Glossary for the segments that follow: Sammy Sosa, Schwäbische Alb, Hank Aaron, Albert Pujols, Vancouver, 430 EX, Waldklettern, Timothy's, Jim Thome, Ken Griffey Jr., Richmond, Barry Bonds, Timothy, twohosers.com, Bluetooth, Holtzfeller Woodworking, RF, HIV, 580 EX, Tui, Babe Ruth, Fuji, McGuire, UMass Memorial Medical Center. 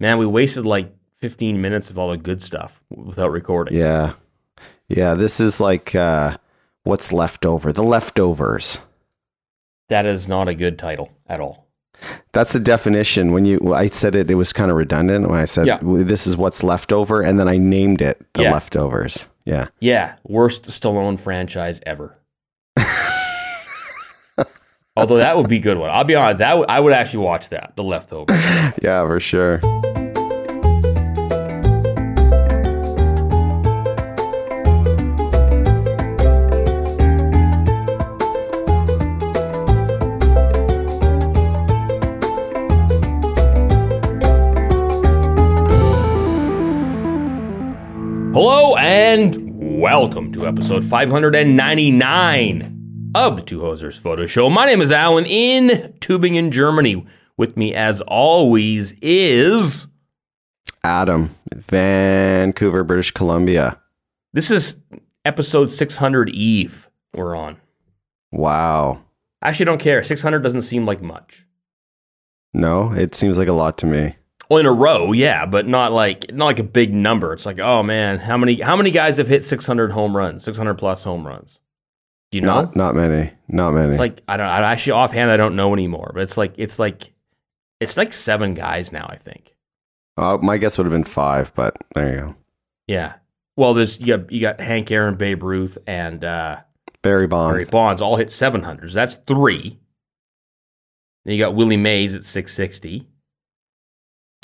man, we wasted like 15 minutes of all the good stuff without recording. Yeah. Yeah. This is like, what's left over? The Leftovers. That is not a good title at all. That's the definition. When I said it, it was kind of redundant when I said, this is what's left over. And then I named it The Leftovers. Yeah. Yeah. Worst Stallone franchise ever. Although that would be a good one. I'll be honest. That I would actually watch that. The Leftovers. Yeah, for sure. Hello and welcome to episode 599 of the Two Hosers Photo Show. My name is Alan in Tübingen, Germany. With me, as always, is Adam, Vancouver, British Columbia. This is episode 600 Eve we're on. Wow. I actually don't care. 600 doesn't seem like much. No, it seems like a lot to me. Well, in a row, yeah, but not like a big number. It's like, oh man, how many guys have hit 600 home runs, 600 plus home runs? Do you know? Not many. It's like I actually offhand I don't know anymore. But it's like seven guys now, I think. My guess would have been five, but there you go. Yeah. Well, you got Hank Aaron, Babe Ruth, and Barry Bonds all hit 700s. That's three. Then you got Willie Mays at 660.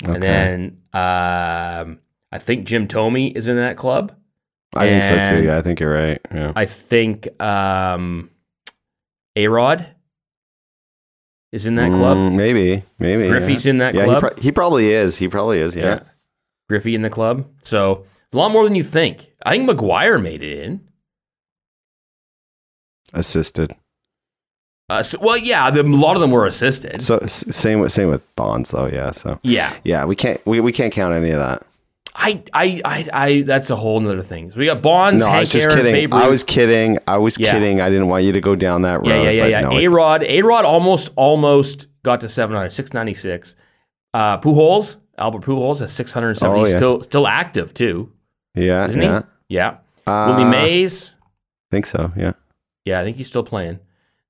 Okay. And then I think Jim Thome is in that club. I think so too. Yeah, I think you're right. Yeah. I think A-Rod is in that club. Maybe Griffey's in that club. He probably is. Yeah, Griffey in the club. So a lot more than you think. I think McGuire made it in. Assisted. A lot of them were assisted. So same with Bonds though, yeah. So yeah, we can't count any of that. I that's a whole nother thing. So we got Bonds. No, Hank, I was just Aaron, kidding. Babe Ruth. I was kidding. I didn't want you to go down that road. Yeah. No, A-Rod almost got to 700, 696. Pujols, Albert Pujols has 670. Still active too. Yeah, isn't he? Yeah. Willie Mays. I think so. Yeah. Yeah, I think he's still playing.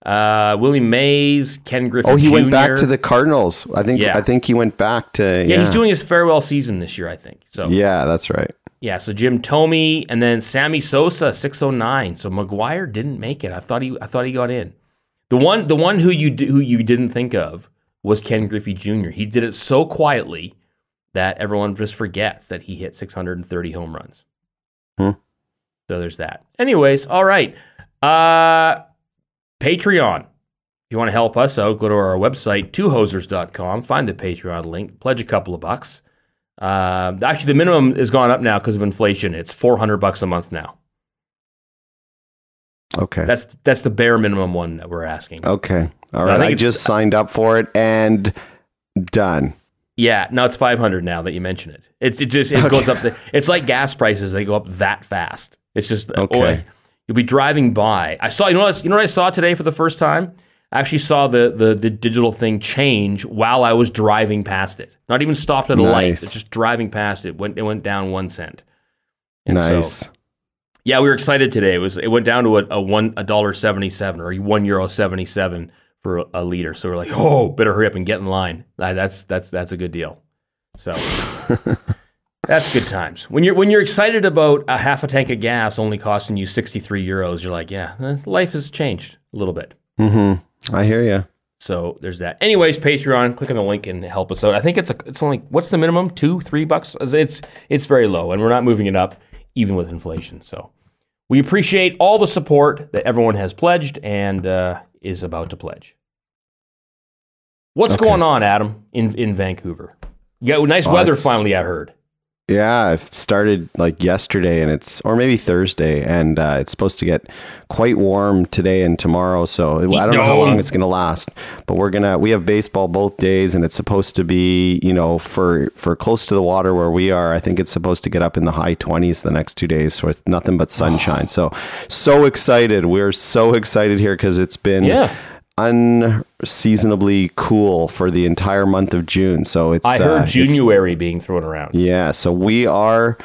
Willie Mays, Ken Griffey. Oh, he Jr. went back to the Cardinals. I think he went back to. Yeah, he's doing his farewell season this year, I think. So yeah, that's right. Yeah, so Jim Thome and then Sammy Sosa, 609. So McGuire didn't make it. I thought he got in. The one who you didn't think of was Ken Griffey Jr. He did it so quietly that everyone just forgets that he hit 630 home runs. So there's that. Anyways, all right. Patreon. If you want to help us out, go to our website, twohosers.com, find the Patreon link, pledge a couple of bucks. Actually, the minimum has gone up now because of inflation. It's $400 a month now. Okay. That's the bare minimum one that we're asking. Okay. All right. I just signed up for it and done. Yeah. No, it's 500 now that you mention it. It just goes up. It's like gas prices. They go up that fast. It's just... Okay. You'll be driving by. I saw, you know what I saw today for the first time? I actually saw the digital thing change while I was driving past it. Not even stopped at a light. It's just driving past it. It went down 1 cent. And nice. So, yeah, we were excited today. It went down to $1.77 or €1.77 for a liter. So we're like, oh, better hurry up and get in line. That's a good deal. So. That's good times. When you're excited about a half a tank of gas only costing you 63 euros, you're like, yeah, life has changed a little bit. Mm-hmm. I hear you. So there's that. Anyways, Patreon, click on the link and help us out. I think it's only, what's the minimum? $2, $3? It's very low, and we're not moving it up even with inflation. So we appreciate all the support that everyone has pledged and is about to pledge. What's going on, Adam, in Vancouver? You got nice weather finally, I heard. Yeah, it started like yesterday or maybe Thursday, and it's supposed to get quite warm today and tomorrow. So I don't know how long it's going to last, but we have baseball both days, and it's supposed to be, for close to the water where we are, I think it's supposed to get up in the high 20s the next 2 days with nothing but sunshine. So excited. We're so excited here because it's been unseasonably cool for the entire month of June. So it's I heard January being thrown around. Yeah, so we are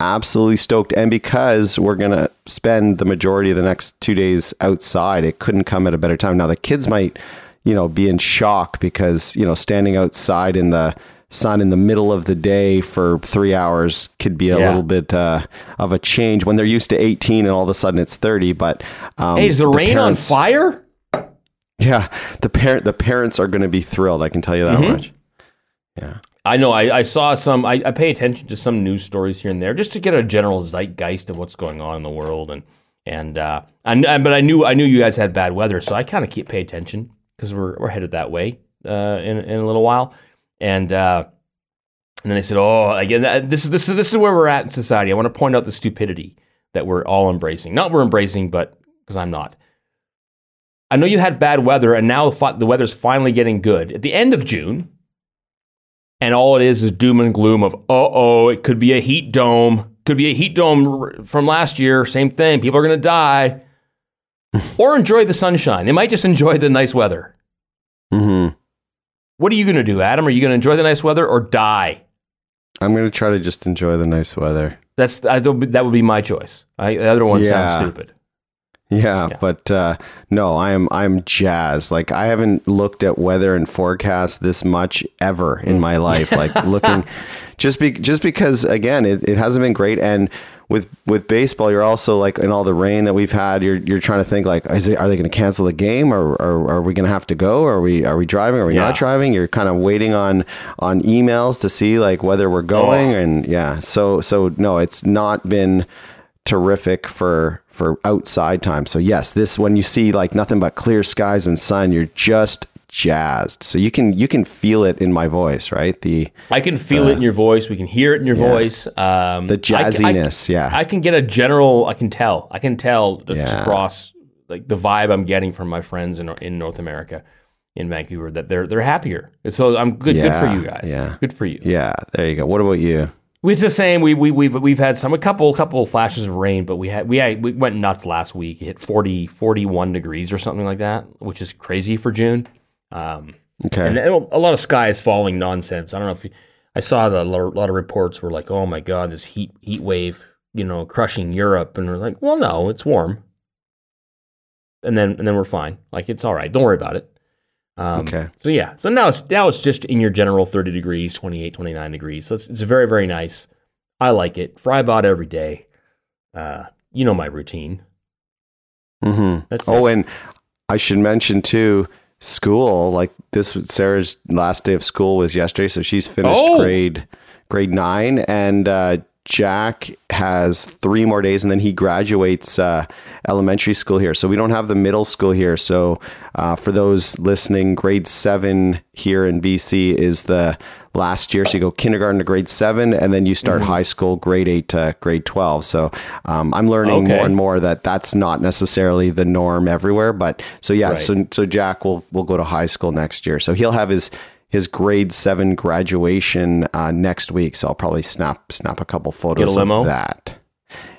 absolutely stoked, and because we're gonna spend the majority of the next 2 days outside, it couldn't come at a better time. Now the kids might, you know, be in shock because, you know, standing outside in the sun in the middle of the day for 3 hours could be a little bit of a change when they're used to 18 and all of a sudden it's 30. But hey, is the rain parents, on fire? Yeah, the parents are going to be thrilled. I can tell you that much. Yeah, I know. I saw some. I pay attention to some news stories here and there just to get a general zeitgeist of what's going on in the world. But I knew you guys had bad weather, so I kind of pay attention because we're headed that way in a little while. And then I said, "Oh, again, this is where we're at in society." I want to point out the stupidity that we're all embracing. Not we're embracing, but because I'm not. I know you had bad weather, and now the weather's finally getting good at the end of June, and all it is doom and gloom of it could be a heat dome, from last year. Same thing, people are gonna die, or enjoy the sunshine. They might just enjoy the nice weather. Mm-hmm. What are you going to do, Adam? Are you going to enjoy the nice weather or die? I'm going to try to just enjoy the nice weather. That would be my choice. The other one sounds stupid. Yeah, but no, I'm jazzed. Like, I haven't looked at weather and forecast this much ever in my life. Like, looking just because, again, it hasn't been great. And with baseball, you're also like, in all the rain that we've had, you're trying to think like, are they going to cancel the game, or are we going to have to go? Are we driving? Are we not driving? You're kind of waiting on emails to see like whether we're going and So no, it's not been terrific for outside time. So yes, this, when you see like nothing but clear skies and sun, you're just jazzed. So you can feel it in my voice, right? I can feel it in your voice. We can hear it in your voice. The jazziness. I can get a general, I can tell across like the vibe I'm getting from my friends in North America, in Vancouver, that they're happier. So I'm good for you guys. Yeah. Good for you. Yeah. There you go. What about you? It's the same. We've had a couple flashes of rain, but we went nuts last week. It hit 41 degrees or something like that, which is crazy for June. Okay. And a lot of sky is falling nonsense. I don't know if I saw a lot of reports were like, "Oh my God, this heat wave, you know, crushing Europe," and we're like, "Well, no, it's warm." And then we're fine. Like, it's all right. Don't worry about it. Okay. So yeah. So now it's just in your general 30 degrees, 28, 29 degrees. So it's very, very nice. I like it. Frybot every day. You know my routine. Mm-hmm. That's it. And I should mention too, school. Like this, Sarah's last day of school was yesterday, so she's finished grade 9, and Jack has 3 more days, and then he graduates elementary school here. So we don't have the middle school here. So for those listening, grade 7 here in BC is the last year. So you go kindergarten to grade 7, and then you start high school, grade 8 to grade 12. So I'm learning more and more that that's not necessarily the norm everywhere. But so yeah, so Jack will go to high school next year. So he'll have his grade 7 graduation next week. So I'll probably snap a couple photos of that.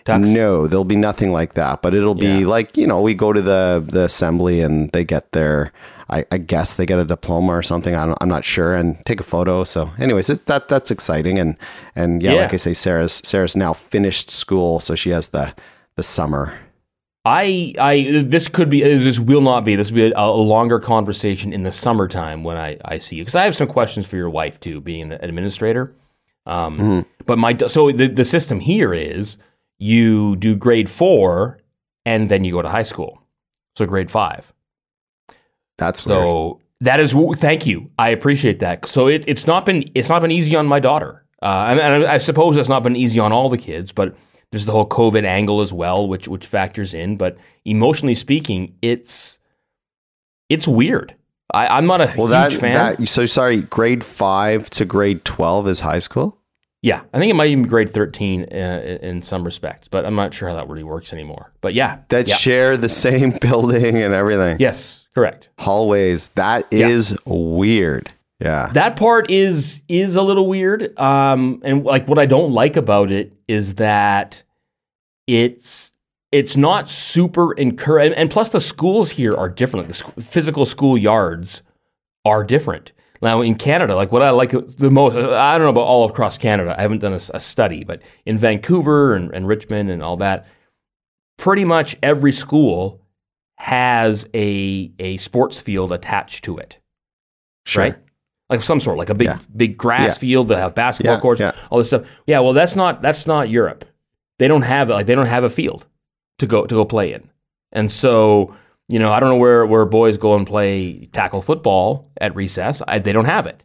Tux. No, there'll be nothing like that, but it'll be like, you know, we go to the assembly and they get their, I guess they get a diploma or something. I'm not sure, and take a photo. So anyways, that's exciting. And like I say, Sarah's now finished school. So she has the summer. This will be a longer conversation in the summertime when I see you, because I have some questions for your wife too, being an administrator. But the system here is you do grade 4 and then you go to high school. So grade 5. That's so weird. That is, thank you. I appreciate that. So it's not been easy on my daughter. And I suppose it's not been easy on all the kids, but there's the whole COVID angle as well, which factors in. But emotionally speaking, it's weird. I'm not a huge fan. So sorry, grade 5 to grade 12 is high school? Yeah, I think it might even be grade 13 in some respects, but I'm not sure how that really works anymore. But yeah. That share the same building and everything. Yes, correct. Hallways. That is weird. Yeah. That part is a little weird. And like what I don't like about it is that it's it's not super encouraging. And plus, the schools here are different. The physical school yards are different. Now, in Canada, like what I like the most, I don't know about all across Canada. I haven't done a study, but in Vancouver and Richmond and all that, pretty much every school has a sports field attached to it, sure, right? Like some sort, like a big big grass field. They have basketball courts, all this stuff. Yeah, well, that's not Europe. They don't have a field to go play in, and so I don't know where boys go and play tackle football at recess. They don't have it,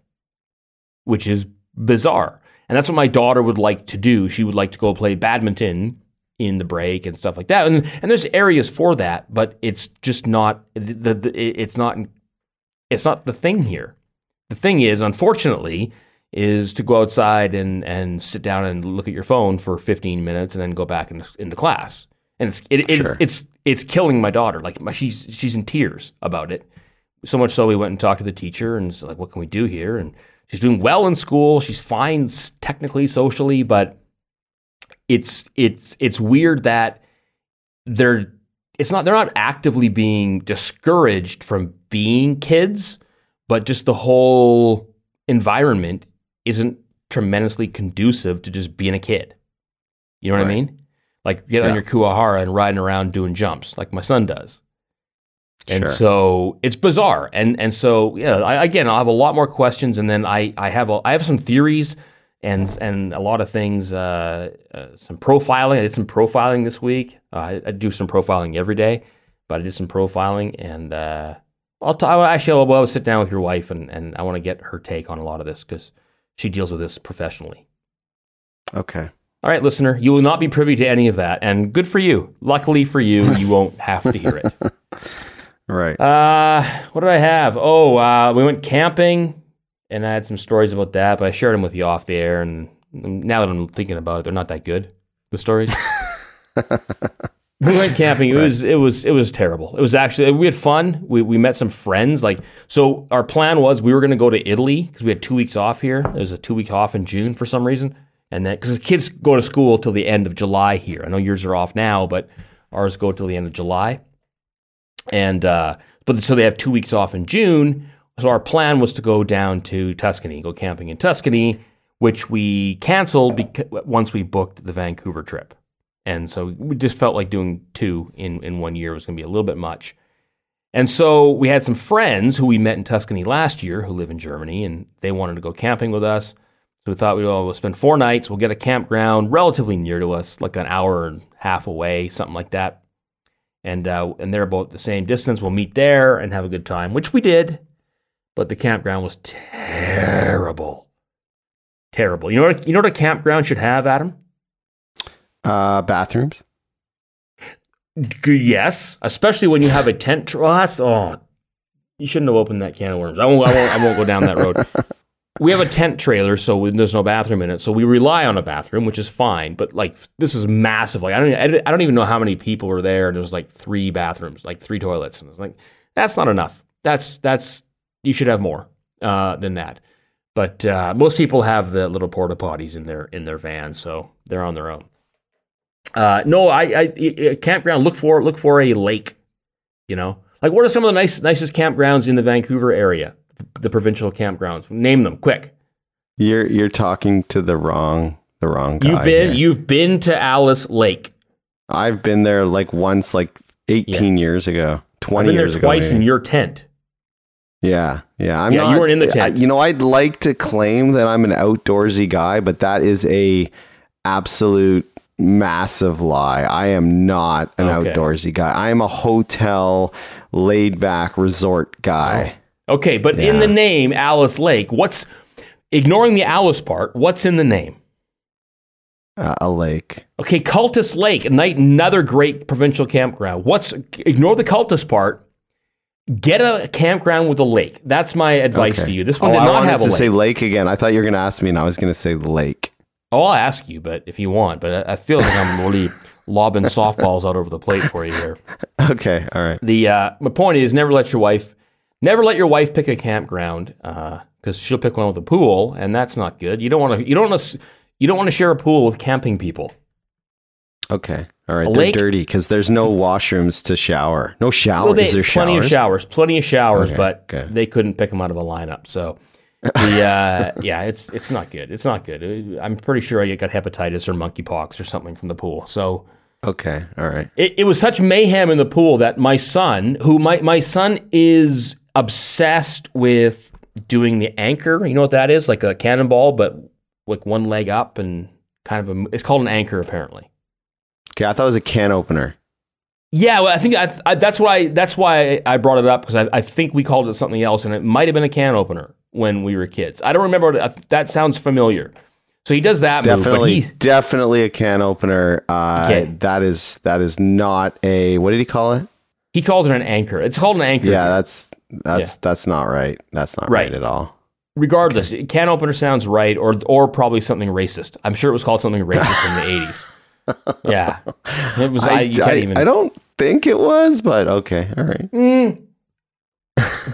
which is bizarre. And that's what my daughter would like to do. She would like to go play badminton in the break and stuff like that. And there's areas for that, but it's just not it's not the thing here. The thing is, unfortunately, is to go outside and sit down and look at your phone for 15 minutes and then go back into class. And it's killing my daughter. Like she's in tears about it. So much so we went and talked to the teacher and it's like, what can we do here? And she's doing well in school. She's fine technically, socially, but it's weird that they're not actively being discouraged from being kids, but just the whole environment isn't tremendously conducive to just being a kid. You know what I mean? Like get on your Kuahara and riding around doing jumps like my son does. And so it's bizarre. And so, I'll have a lot more questions. And then I have some theories and a lot of things, some profiling. I did some profiling this week. I do some profiling every day, but I did some profiling and I'll sit down with your wife and I want to get her take on a lot of this because she deals with this professionally. Okay. All right, listener, you will not be privy to any of that, and good for you. Luckily for you, you won't have to hear it. Right. What did I have? Oh, we went camping, and I had some stories about that, but I shared them with you off the air, and now that I'm thinking about it, they're not that good, the stories. We went camping. It was terrible. It was actually, we had fun. We met some friends. Like, so our plan was we were going to go to Italy because we had 2 weeks off here. It was a 2 week off in June for some reason. And then, because kids go to school till the end of July here. I know yours are off now, but ours go till the end of July. And, so they have 2 weeks off in June. So our plan was to go down to Tuscany, go camping in Tuscany, which we canceled once we booked the Vancouver trip. And so we just felt like doing two in 1 year was going to be a little bit much. And so we had some friends who we met in Tuscany last year who live in Germany, and they wanted to go camping with us. So we thought we'll spend 4 nights. We'll get a campground relatively near to us, like an hour and a half away, something like that. And they're about the same distance. We'll meet there and have a good time, which we did. But the campground was terrible, terrible. You know what a campground should have, Adam? Bathrooms. Yes, especially when you have a tent. You shouldn't have opened that can of worms. I won't go down that road. We have a tent trailer, so there's no bathroom in it. So we rely on a bathroom, which is fine. But like, this is massive. Like, I don't even know how many people were there. And there was like 3 bathrooms, like 3 toilets. And I was like, that's not enough. You should have more than that. But most people have the little porta potties in their van, so they're on their own. Campground. Look for a lake. Like what are some of the nicest campgrounds in the Vancouver area? The provincial campgrounds. Name them quick. You're talking to the wrong guy. You've been to Alice Lake. I've been there like once, like 18 years ago, 20 years ago. I've been there twice in your tent. Yeah. You weren't in the tent. I'd like to claim that I'm an outdoorsy guy, but that is a absolute massive lie. I am not an outdoorsy guy. I am a hotel, laid back resort guy. Oh. Okay, but in the name Alice Lake, ignoring the Alice part, what's in the name? A lake. Okay, Cultus Lake, another great provincial campground. Ignore the Cultus part. Get a campground with a lake. That's my advice to you. This one did not have a lake. I wanted to say lake again. I thought you were going to ask me, and I was going to say lake. Oh, I'll ask you, but if you want. But I feel like I'm really lobbing softballs out over the plate for you here. Okay, all right. The my point is, never let your wife pick a campground because she'll pick one with a pool, and that's not good. You don't want to share a pool with camping people. Okay. All right, they're dirty because there's no washrooms to shower. No showers. Well, there's plenty of showers. Plenty of showers, okay, but they couldn't pick them out of a lineup. So, it's not good. It's not good. I'm pretty sure I got hepatitis or monkeypox or something from the pool. So, okay, all right. It was such mayhem in the pool that my son, who my son is obsessed with doing the anchor. You know what that is? Like a cannonball, but like one leg up and kind of it's called an anchor apparently. Okay, I thought it was a can opener. Yeah, well, I think that's why I brought it up because I think we called it something else, and it might have been a can opener when we were kids. I don't remember. That sounds familiar. So he does that. Definitely a can opener. Okay. That is not a. What did he call it? He calls it an anchor. It's called an anchor. Yeah, that's not right. That's not right at all. Regardless, okay. Can opener sounds right, or probably something racist. I'm sure it was called something racist in the 80s. Yeah, it was. I don't think it was, but okay, all right.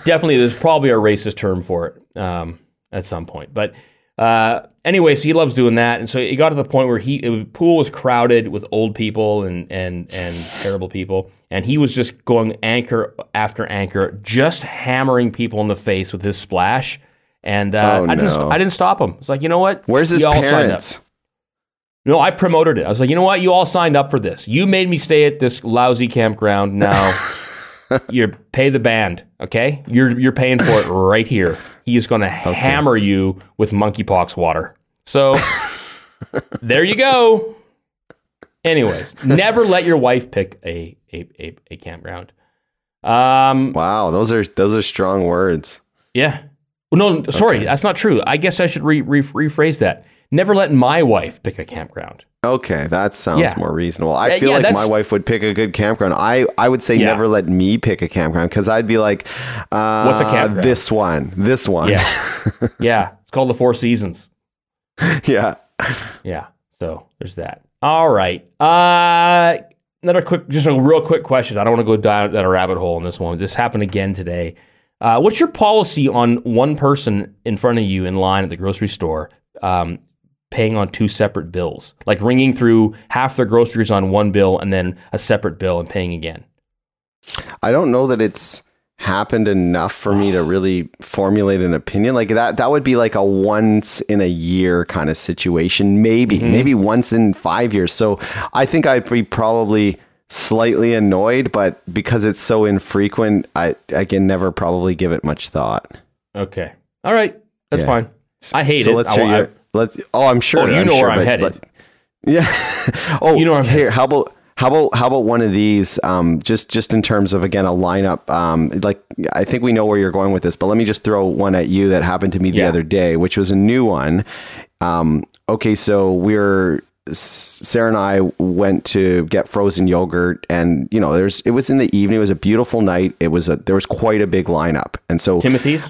Definitely, there's probably a racist term for it at some point. But anyway, so he loves doing that, and so it got to the point where the pool was crowded with old people and terrible people, and he was just going anchor after anchor, just hammering people in the face with his splash. And I didn't stop him. It's like, you know what? Where's his parents? No, I promoted it. I was like, you know what? You all signed up for this. You made me stay at this lousy campground. Now you pay the band, okay? You're paying for it right here. He is going to hammer you with monkeypox water. So there you go. Anyways, never let your wife pick a campground. Wow, those are strong words. Yeah. Well, no, sorry, that's not true. I guess I should rephrase that. Never let my wife pick a campground. Okay, that sounds more reasonable. I feel like my wife would pick a good campground. I would say never let me pick a campground because I'd be like, what's a campground? This one. Yeah, it's called the Four Seasons. Yeah. So there's that. All right. Another real quick question. I don't want to go down a rabbit hole in this one. This happened again today. What's your policy on one person in front of you in line at the grocery store? Paying on two separate bills, like ringing through half their groceries on one bill and then a separate bill and paying again. I don't know that it's happened enough for me to really formulate an opinion like that. That would be like a once in a year kind of situation, maybe once in 5 years. So I think I'd be probably slightly annoyed, but because it's so infrequent, I can never probably give it much thought. Okay. All right. That's fine. I hate it. Let's hear I'm sure. You know where I'm headed. Yeah. Oh, you know where I'm headed. How about one of these? Just in terms of again a lineup. Like I think we know where you're going with this, but let me just throw one at you that happened to me the other day, which was a new one. Okay, so Sarah and I went to get frozen yogurt, and you know, it was in the evening. It was a beautiful night. There was quite a big lineup, and so Timothy's.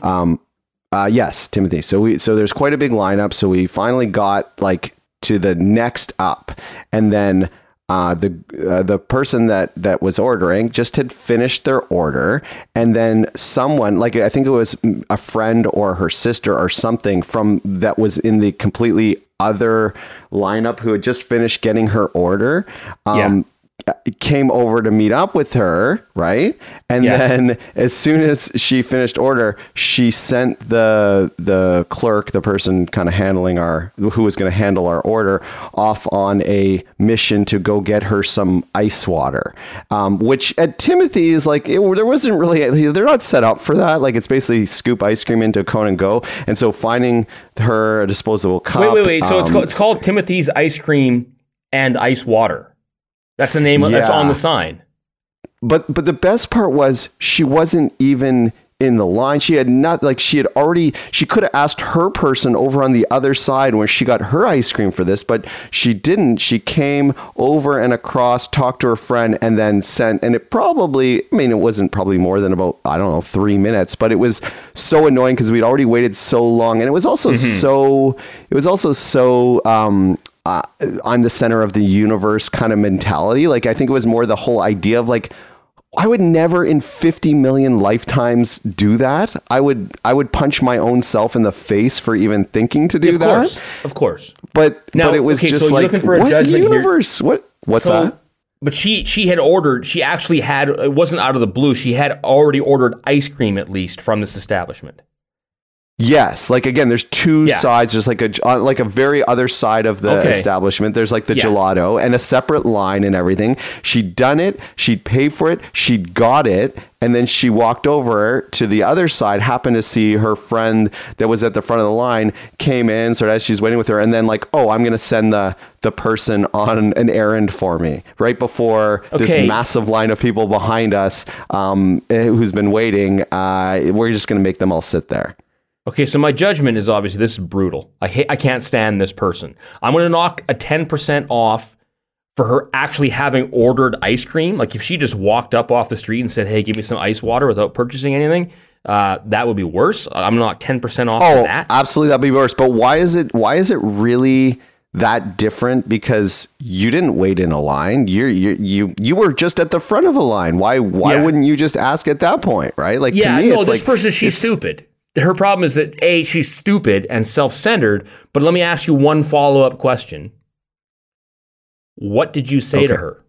Yes, Timothy. So there's quite a big lineup. So we finally got like to the next up, and then the person that was ordering just had finished their order, and then someone, like I think it was a friend or her sister or something from that was in the completely other lineup who had just finished getting her order. Came over to meet up with her, right? And then as soon as she finished order, she sent the clerk, the person kind of who was going to handle our order, off on a mission to go get her some ice water, which at Timothy's, like, there wasn't really, they're not set up for that. Like, it's basically scoop ice cream into a cone and go. And so finding her a disposable cup. Wait. So it's called Timothy's Ice Cream and Ice Water. That's the name that's on the sign. But the best part was she wasn't even in the line. She had not, like, she could have asked her person over on the other side where she got her ice cream for this, but she didn't. She came over and across, talked to her friend, and then it wasn't probably more than about, I don't know, 3 minutes, but it was so annoying because we'd already waited so long. And it was also I'm the center of the universe kind of mentality. Like, I think it was more the whole idea of like, I would never in 50 million lifetimes do that. I would punch my own self in the face for even thinking to do that. Of course. But it was just like, what universe? What's that? But she had ordered, she actually had, it wasn't out of the blue, she had already ordered ice cream, at least, from this establishment. Yes, like again, there's two sides. There's like a very other side of the establishment. There's like the gelato and a separate line and everything. She'd done it. She'd pay for it. She'd got it. And then she walked over to the other side, happened to see her friend that was at the front of the line, came in, sort of as she's waiting with her, and then like, oh, I'm going to send the person on an errand for me right before this massive line of people behind us who's been waiting. We're just going to make them all sit there. Okay, so my judgment is obviously this is brutal. I can't stand this person. I'm going to knock a 10% off for her actually having ordered ice cream. Like if she just walked up off the street and said, hey, give me some ice water without purchasing anything, that would be worse. I'm going to knock 10% off for that. Absolutely, that'd be worse. But why is it really that different? Because you didn't wait in a line. You were just at the front of a line. Why wouldn't you just ask at that point, right? Like to me, it's this like, person, she's stupid. Her problem is that, A, she's stupid and self-centered, but let me ask you one follow-up question. What did you say to her?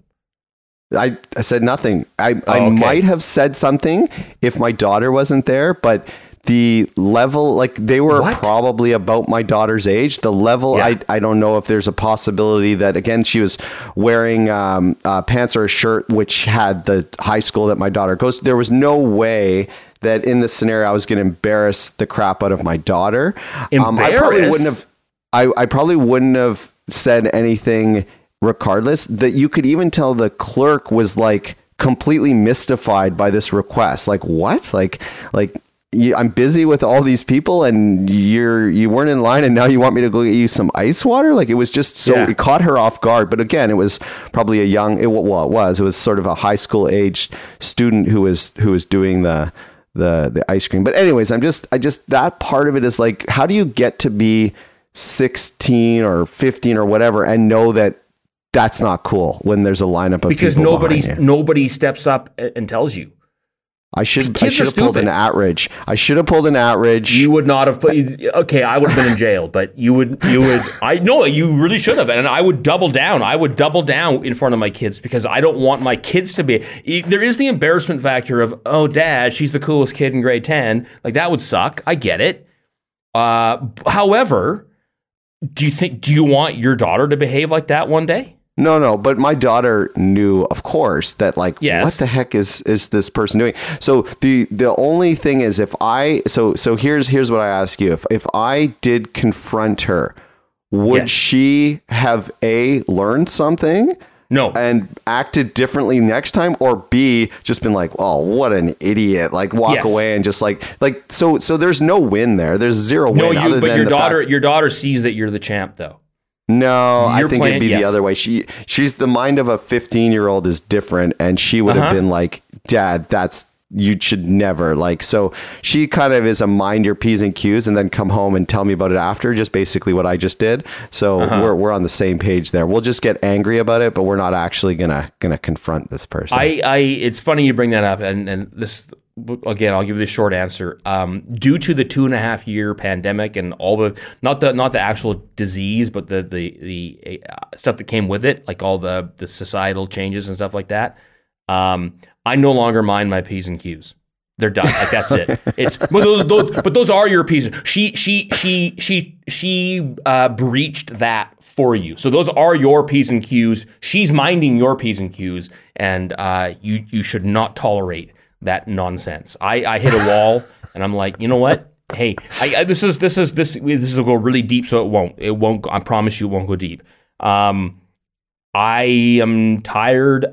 I said nothing. I might have said something if my daughter wasn't there, but the level, like they were probably about my daughter's age. The level, I don't know if there's a possibility that, again, she was wearing pants or a shirt, which had the high school that my daughter goes to. There was no way that in this scenario, I was going to embarrass the crap out of my daughter. I probably wouldn't have said anything regardless. That you could even tell the clerk was like completely mystified by this request. Like what? Like I'm busy with all these people and you weren't in line and now you want me to go get you some ice water? Like it was just so it caught her off guard. But again, it was probably it was sort of a high school aged student who was doing the ice cream. But anyways, I just that part of it is like, how do you get to be 16 or 15 or whatever and know that that's not cool when there's a lineup of because people nobody steps up and tells you. I should have pulled an at-ridge. You would not have played. Okay, I would have been in jail, but you would. I know you really should have. And I would double down. I would double down in front of my kids because I don't want my kids to be. There is the embarrassment factor of, oh, Dad, she's the coolest kid in grade 10. Like that would suck. I get it. However, do you want your daughter to behave like that one day? No, but my daughter knew, of course, that like, what the heck is this person doing? So the only thing is if so here's what I ask you. If I did confront her, would she have A, learned something? No. And acted differently next time, or B, just been like, oh, what an idiot. Like walk away and just like, so there's no win there. There's zero win. No, but your daughter sees that you're the champ though. No, I think it'd be the other way. She's the mind of a 15-year-old is different, and she would have been like, Dad, you should never like. So she kind of is a mind your P's and Q's, and then come home and tell me about it after. Just basically what I just did. So we're on the same page there. We'll just get angry about it, but we're not actually gonna confront this person. It's funny you bring that up, and this again, I'll give you the short answer. Due to the 2.5-year pandemic and all the not the actual disease, but the stuff that came with it, like all the societal changes and stuff like that. I no longer mind my P's and Q's. They're done. Like that's it. But those are your P's. She breached that for you. So those are your P's and Q's. She's minding your P's and Q's, and you should not tolerate that nonsense. I hit a wall, and I'm like, you know what? Hey, this will go really deep. So it won't. I promise you, it won't go deep. I am tired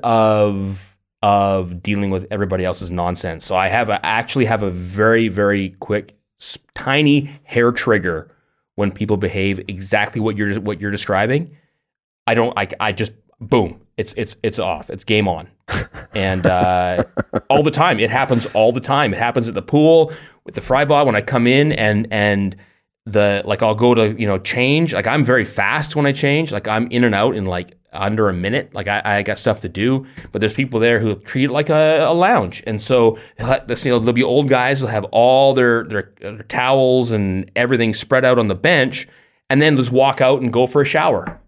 of dealing with everybody else's nonsense. So I actually have a very, very quick, tiny hair trigger when people behave exactly what you're describing. I just boom, it's off. It's game on. And all the time, it happens all the time. It happens at the pool with the fry bod when I come in and the, like I'll go to, change. Like I'm very fast when I change, like I'm in and out in like under a minute. Like I got stuff to do, but there's people there who treat it like a lounge. And so there'll be old guys who have all their towels and everything spread out on the bench and then just walk out and go for a shower.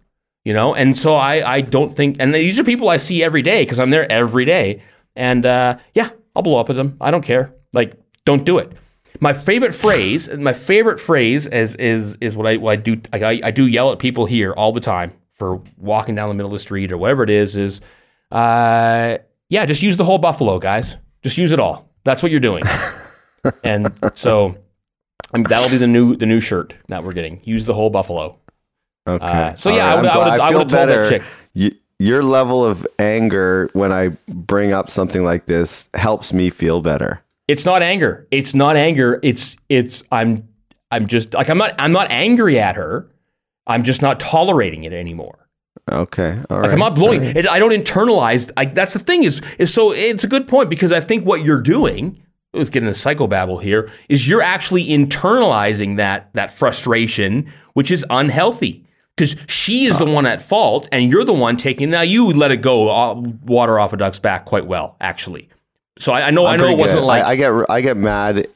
you know? And so I don't think, and these are people I see every day because I'm there every day. And yeah, I'll blow up at them. I don't care. Like, don't do it. My favorite phrase, is what I do. Like, I do yell at people here all the time for walking down the middle of the street or whatever it is yeah, just use the whole buffalo, guys. Just use it all. That's what you're doing. And so I mean, that'll be the new shirt that we're getting. Use the whole buffalo. Okay. So yeah, right. I would have told that chick. Your level of anger when I bring up something like this helps me feel better. It's not anger. I'm just like, I'm not angry at her. I'm just not tolerating it anymore. Okay. All right. Like, I'm not blowing. Right. I don't internalize. That's the thing is so it's a good point, because I think what you're doing, let's get into psychobabble here, is you're actually internalizing that frustration, which is unhealthy, because she is the one at fault and you're the one taking. Now you let it go, water off a duck's back quite well, actually. So I know it wasn't good. Like I get mad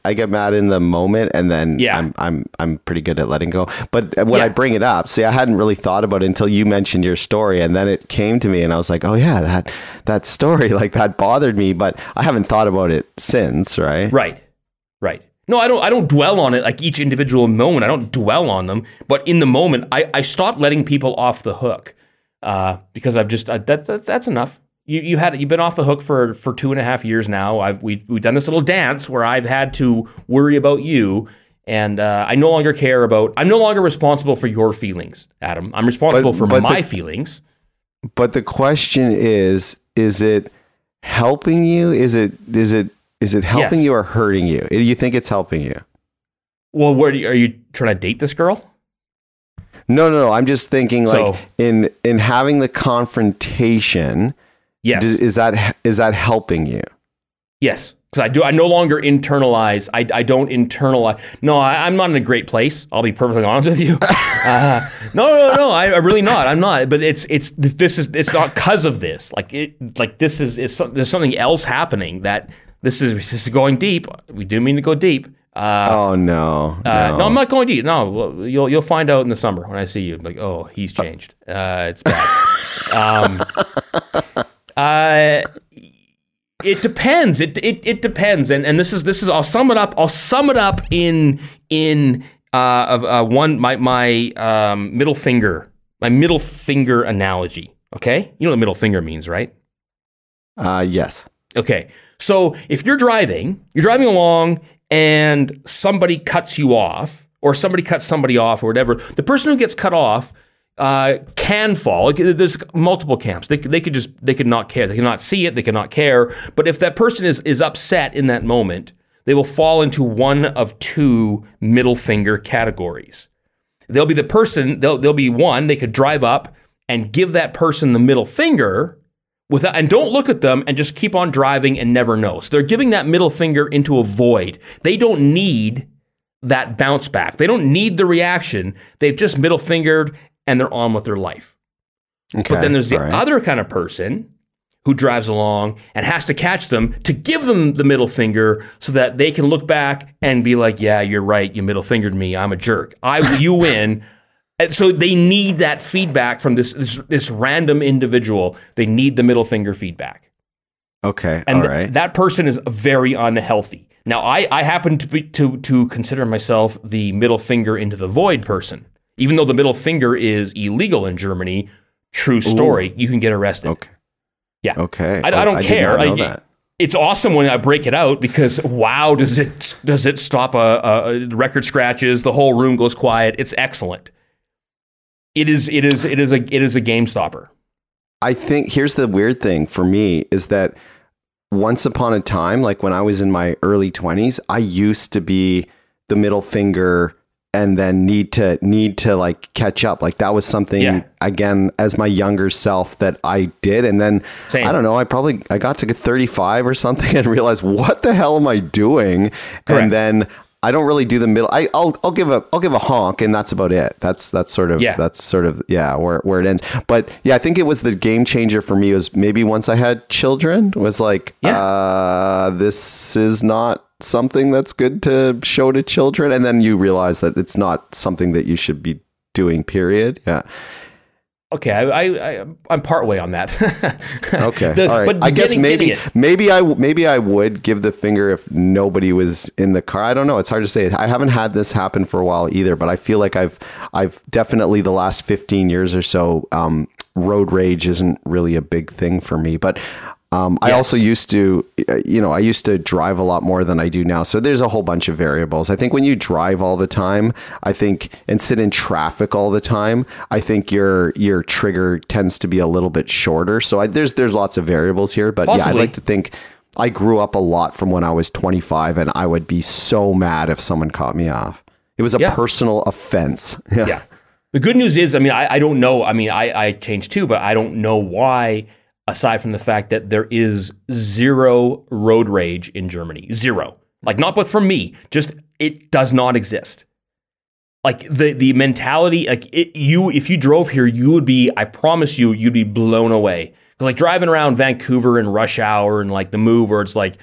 in the moment, and then yeah. I'm pretty good at letting go. But when I bring it up, see, I hadn't really thought about it until you mentioned your story, and then it came to me, and I was like, oh yeah, that story, like, that bothered me, but I haven't thought about it since, right? Right. No, I don't dwell on it, like each individual moment. I don't dwell on them, but in the moment, I stopped letting people off the hook because I've just that's enough. You've been off the hook for 2.5 years now. We've done this little dance where I've had to worry about you, and I no longer care about. I'm no longer responsible for your feelings, Adam. I'm responsible for my feelings. But the question is it helping you? Is it helping you or hurting you? Do you think it's helping you? Well, are you trying to date this girl? No. I'm just thinking, like, so, in having the confrontation. Yes. Is that helping you? Yes, because I do. I no longer internalize. I don't internalize. No, I'm not in a great place. I'll be perfectly honest with you. No. I'm really not. I'm not. But it's not because of this. There's something else happening that this is going deep. We do mean to go deep. No, I'm not going deep. No, you'll find out in the summer when I see you. I'm like, oh, he's changed. It's bad. It depends. It depends. And this is. I'll sum it up in one my middle finger. My middle finger analogy. Okay, you know what middle finger means, right? Yes. Okay. So if you're driving along, and somebody cuts you off, or somebody cuts somebody off, or whatever. The person who gets cut off can fall. There's multiple camps. They could not care. They could not see it. They could not care. But if that person is upset in that moment, they will fall into one of two middle finger categories. They'll be the person. They'll be one. They could drive up and give that person the middle finger. And don't look at them and just keep on driving and never know. So they're giving that middle finger into a void. They don't need that bounce back. They don't need the reaction. They've just middle fingered and they're on with their life. Okay, but then there's the other kind of person who drives along and has to catch them to give them the middle finger so that they can look back and be like, yeah, you're right. You middle fingered me. I'm a jerk. You win. And so they need that feedback from this random individual. They need the middle finger feedback. Okay, and all right. That person is very unhealthy. Now, I happen to consider myself the middle finger into the void person, even though the middle finger is illegal in Germany. True story. Ooh. You can get arrested. Okay. Yeah. Okay. I don't care. I know that. It's awesome when I break it out because, wow, does it stop a record scratches? The whole room goes quiet. It's excellent. It is a game stopper. I think here's the weird thing for me is that once upon a time, like when I was in my early 20s, I used to be the middle finger and then need to like catch up. Like that was something again, as my younger self that I did. And then same. I don't know, I got to 35 or something and realized what the hell am I doing? Correct. And then I don't really do the middle. I'll give a honk and that's about it. That's sort of where it ends. But yeah, I think it was the game changer for me was maybe once I had children was like, this is not something that's good to show to children. And then you realize that it's not something that you should be doing, period. Yeah. Okay, I'm partway on that. Okay, all right. But I guess maybe I would give the finger if nobody was in the car. I don't know. It's hard to say. I haven't had this happen for a while either, but I feel like I've definitely the last 15 years or so. Road rage isn't really a big thing for me, but. Yes. I also used to, I used to drive a lot more than I do now. So there's a whole bunch of variables. I think when you drive all the time, and sit in traffic all the time, I think your trigger tends to be a little bit shorter. So there's lots of variables here, but possibly. Yeah, I like to think I grew up a lot from when I was 25 and I would be so mad if someone caught me off. It was a personal offense. Yeah. The good news is, I don't know. I changed too, but I don't know why. Aside from the fact that there is zero road rage in Germany. Zero. But for me, just it does not exist. The mentality, if you drove here, you would be, I promise you, you'd be blown away. Because driving around Vancouver in rush hour and the move where it's the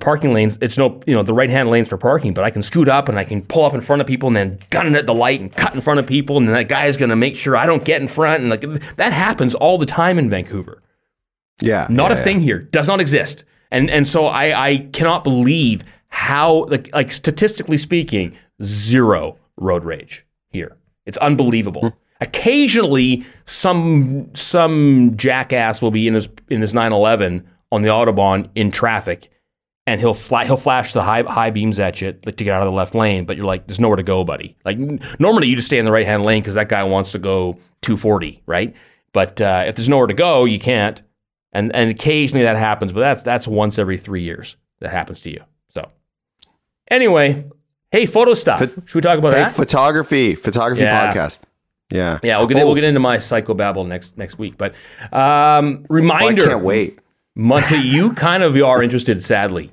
parking lanes, the right-hand lanes for parking, but I can scoot up and I can pull up in front of people and then gun at the light and cut in front of people. And then that guy's going to make sure I don't get in front. And that happens all the time in Vancouver. Yeah. Not a thing here. Does not exist. And so I cannot believe how, statistically speaking, zero road rage here. It's unbelievable. Occasionally, some jackass will be in his 911 on the Autobahn in traffic, and he'll flash the high beams at you to get out of the left lane, but you're there's nowhere to go, buddy. Normally you just stay in the right-hand lane because that guy wants to go 240, right? But if there's nowhere to go, you can't. And occasionally that happens, but that's once every 3 years that happens to you. So anyway, hey, photo stuff. Should we talk about that? Photography podcast. Yeah. Yeah, we'll get into my psychobabble next week. But reminder. I can't wait. Monthly, you kind of are interested, sadly.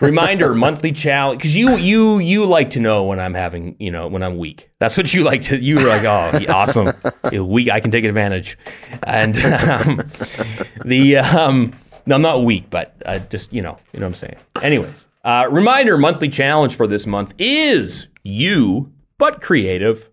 Reminder, monthly challenge, because you like to know when I'm having, when I'm weak. That's what you like to. You're like, oh, awesome, weak. I can take advantage. And no, I'm not weak, but just you know what I'm saying. Anyways, reminder, monthly challenge for this month is you but creative.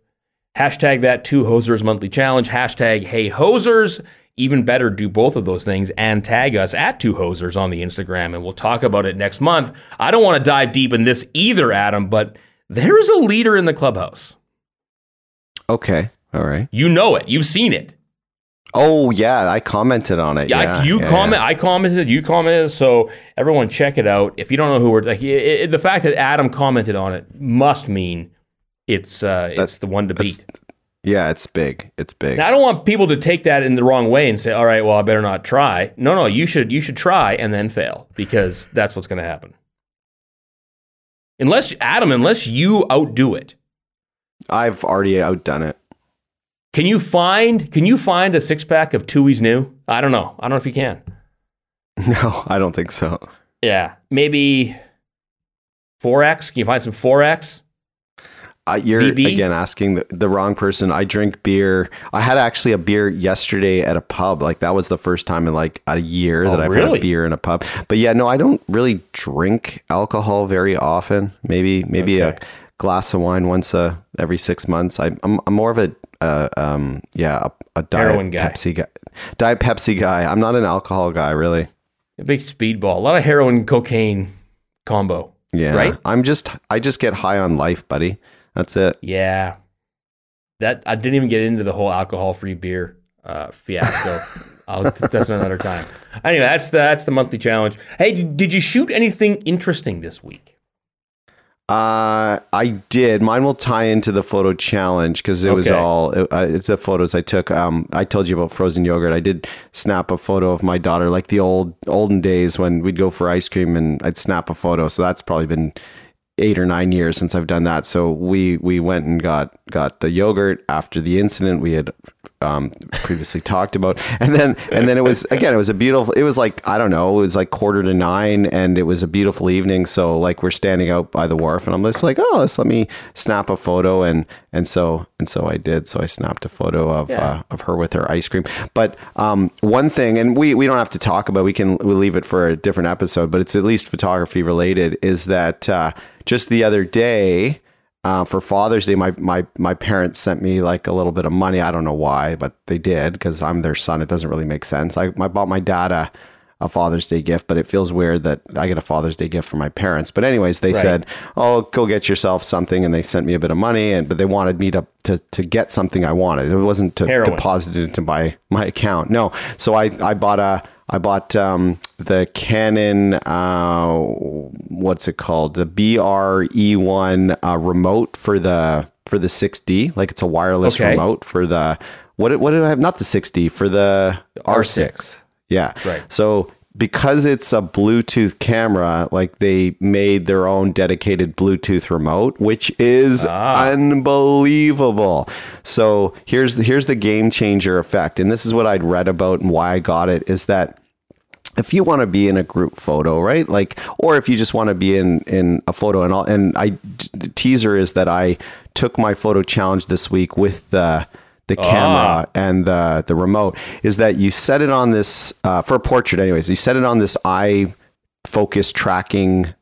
Hashtag that two hosers monthly challenge. Hashtag hey hosers. Even better, do both of those things and tag us at Two Hosers on the Instagram, and we'll talk about it next month. I don't want to dive deep in this either, Adam, but there is a leader in the clubhouse. Okay. All right. You know it. You've seen it. Oh, yeah. I commented on it. Yeah. I commented. You commented. So everyone check it out. If you don't know who we're... the fact that Adam commented on it must mean it's the one to beat. Yeah, it's big. It's big. Now, I don't want people to take that in the wrong way and say, all right, well, I better not try. No, you should try and then fail, because that's what's going to happen. Unless you outdo it. I've already outdone it. Can you find a six-pack of Tui's new? I don't know. I don't know if you can. No, I don't think so. Yeah, maybe 4X. Can you find some 4X? You're VB? Again asking the wrong person. I drink beer. I had actually a beer yesterday at a pub. That was the first time in a year that I've had a beer in a pub. But yeah, no, I don't really drink alcohol very often. Maybe a glass of wine once every 6 months. I'm more of a diet guy. Pepsi guy. Diet Pepsi guy. I'm not an alcohol guy really. A big speedball. A lot of heroin cocaine combo. Yeah, right. I just get high on life, buddy. That's it. Yeah. That I didn't even get into the whole alcohol-free beer fiasco. That's another time. Anyway, that's the monthly challenge. Hey, did you shoot anything interesting this week? I did. Mine will tie into the photo challenge because it's the photos I took. I told you about frozen yogurt. I did snap a photo of my daughter, like the olden days when we'd go for ice cream and I'd snap a photo. So that's probably been 8 or 9 years since I've done that. So we went and got the yogurt after the incident we had previously talked about, and then it was a beautiful. It was it was 8:45, and it was a beautiful evening. So we're standing out by the wharf, and I'm just let me snap a photo, and so I did. So I snapped a photo of her with her ice cream. But one thing, and we don't have to talk about. We'll leave it for a different episode. But it's at least photography related. Is that just the other day? For Father's Day, my parents sent me like a little bit of money. I don't know why, but they did because I'm their son. It doesn't really make sense. I bought my dad a Father's Day gift, but it feels weird that I get a Father's Day gift from my parents. But anyways, they said, oh, go get yourself something. And they sent me a bit of money, but they wanted me to get something I wanted. It wasn't deposited into my account. No. So I bought the Canon, what's it called? The BRE1 remote for the 6D. Like it's a wireless remote for the, what did I have? Not the 6D, for the R6. Yeah. Right. So because it's a Bluetooth camera, like they made their own dedicated Bluetooth remote, which is unbelievable. So here's the game changer effect. And this is what I'd read about and why I got it, is that if you want to be in a group photo, right? Like, or if you just want to be in a photo the teaser is that I took my photo challenge this week with the camera and the remote, is that you set it on this, for a portrait anyways, you set it on this eye focus tracking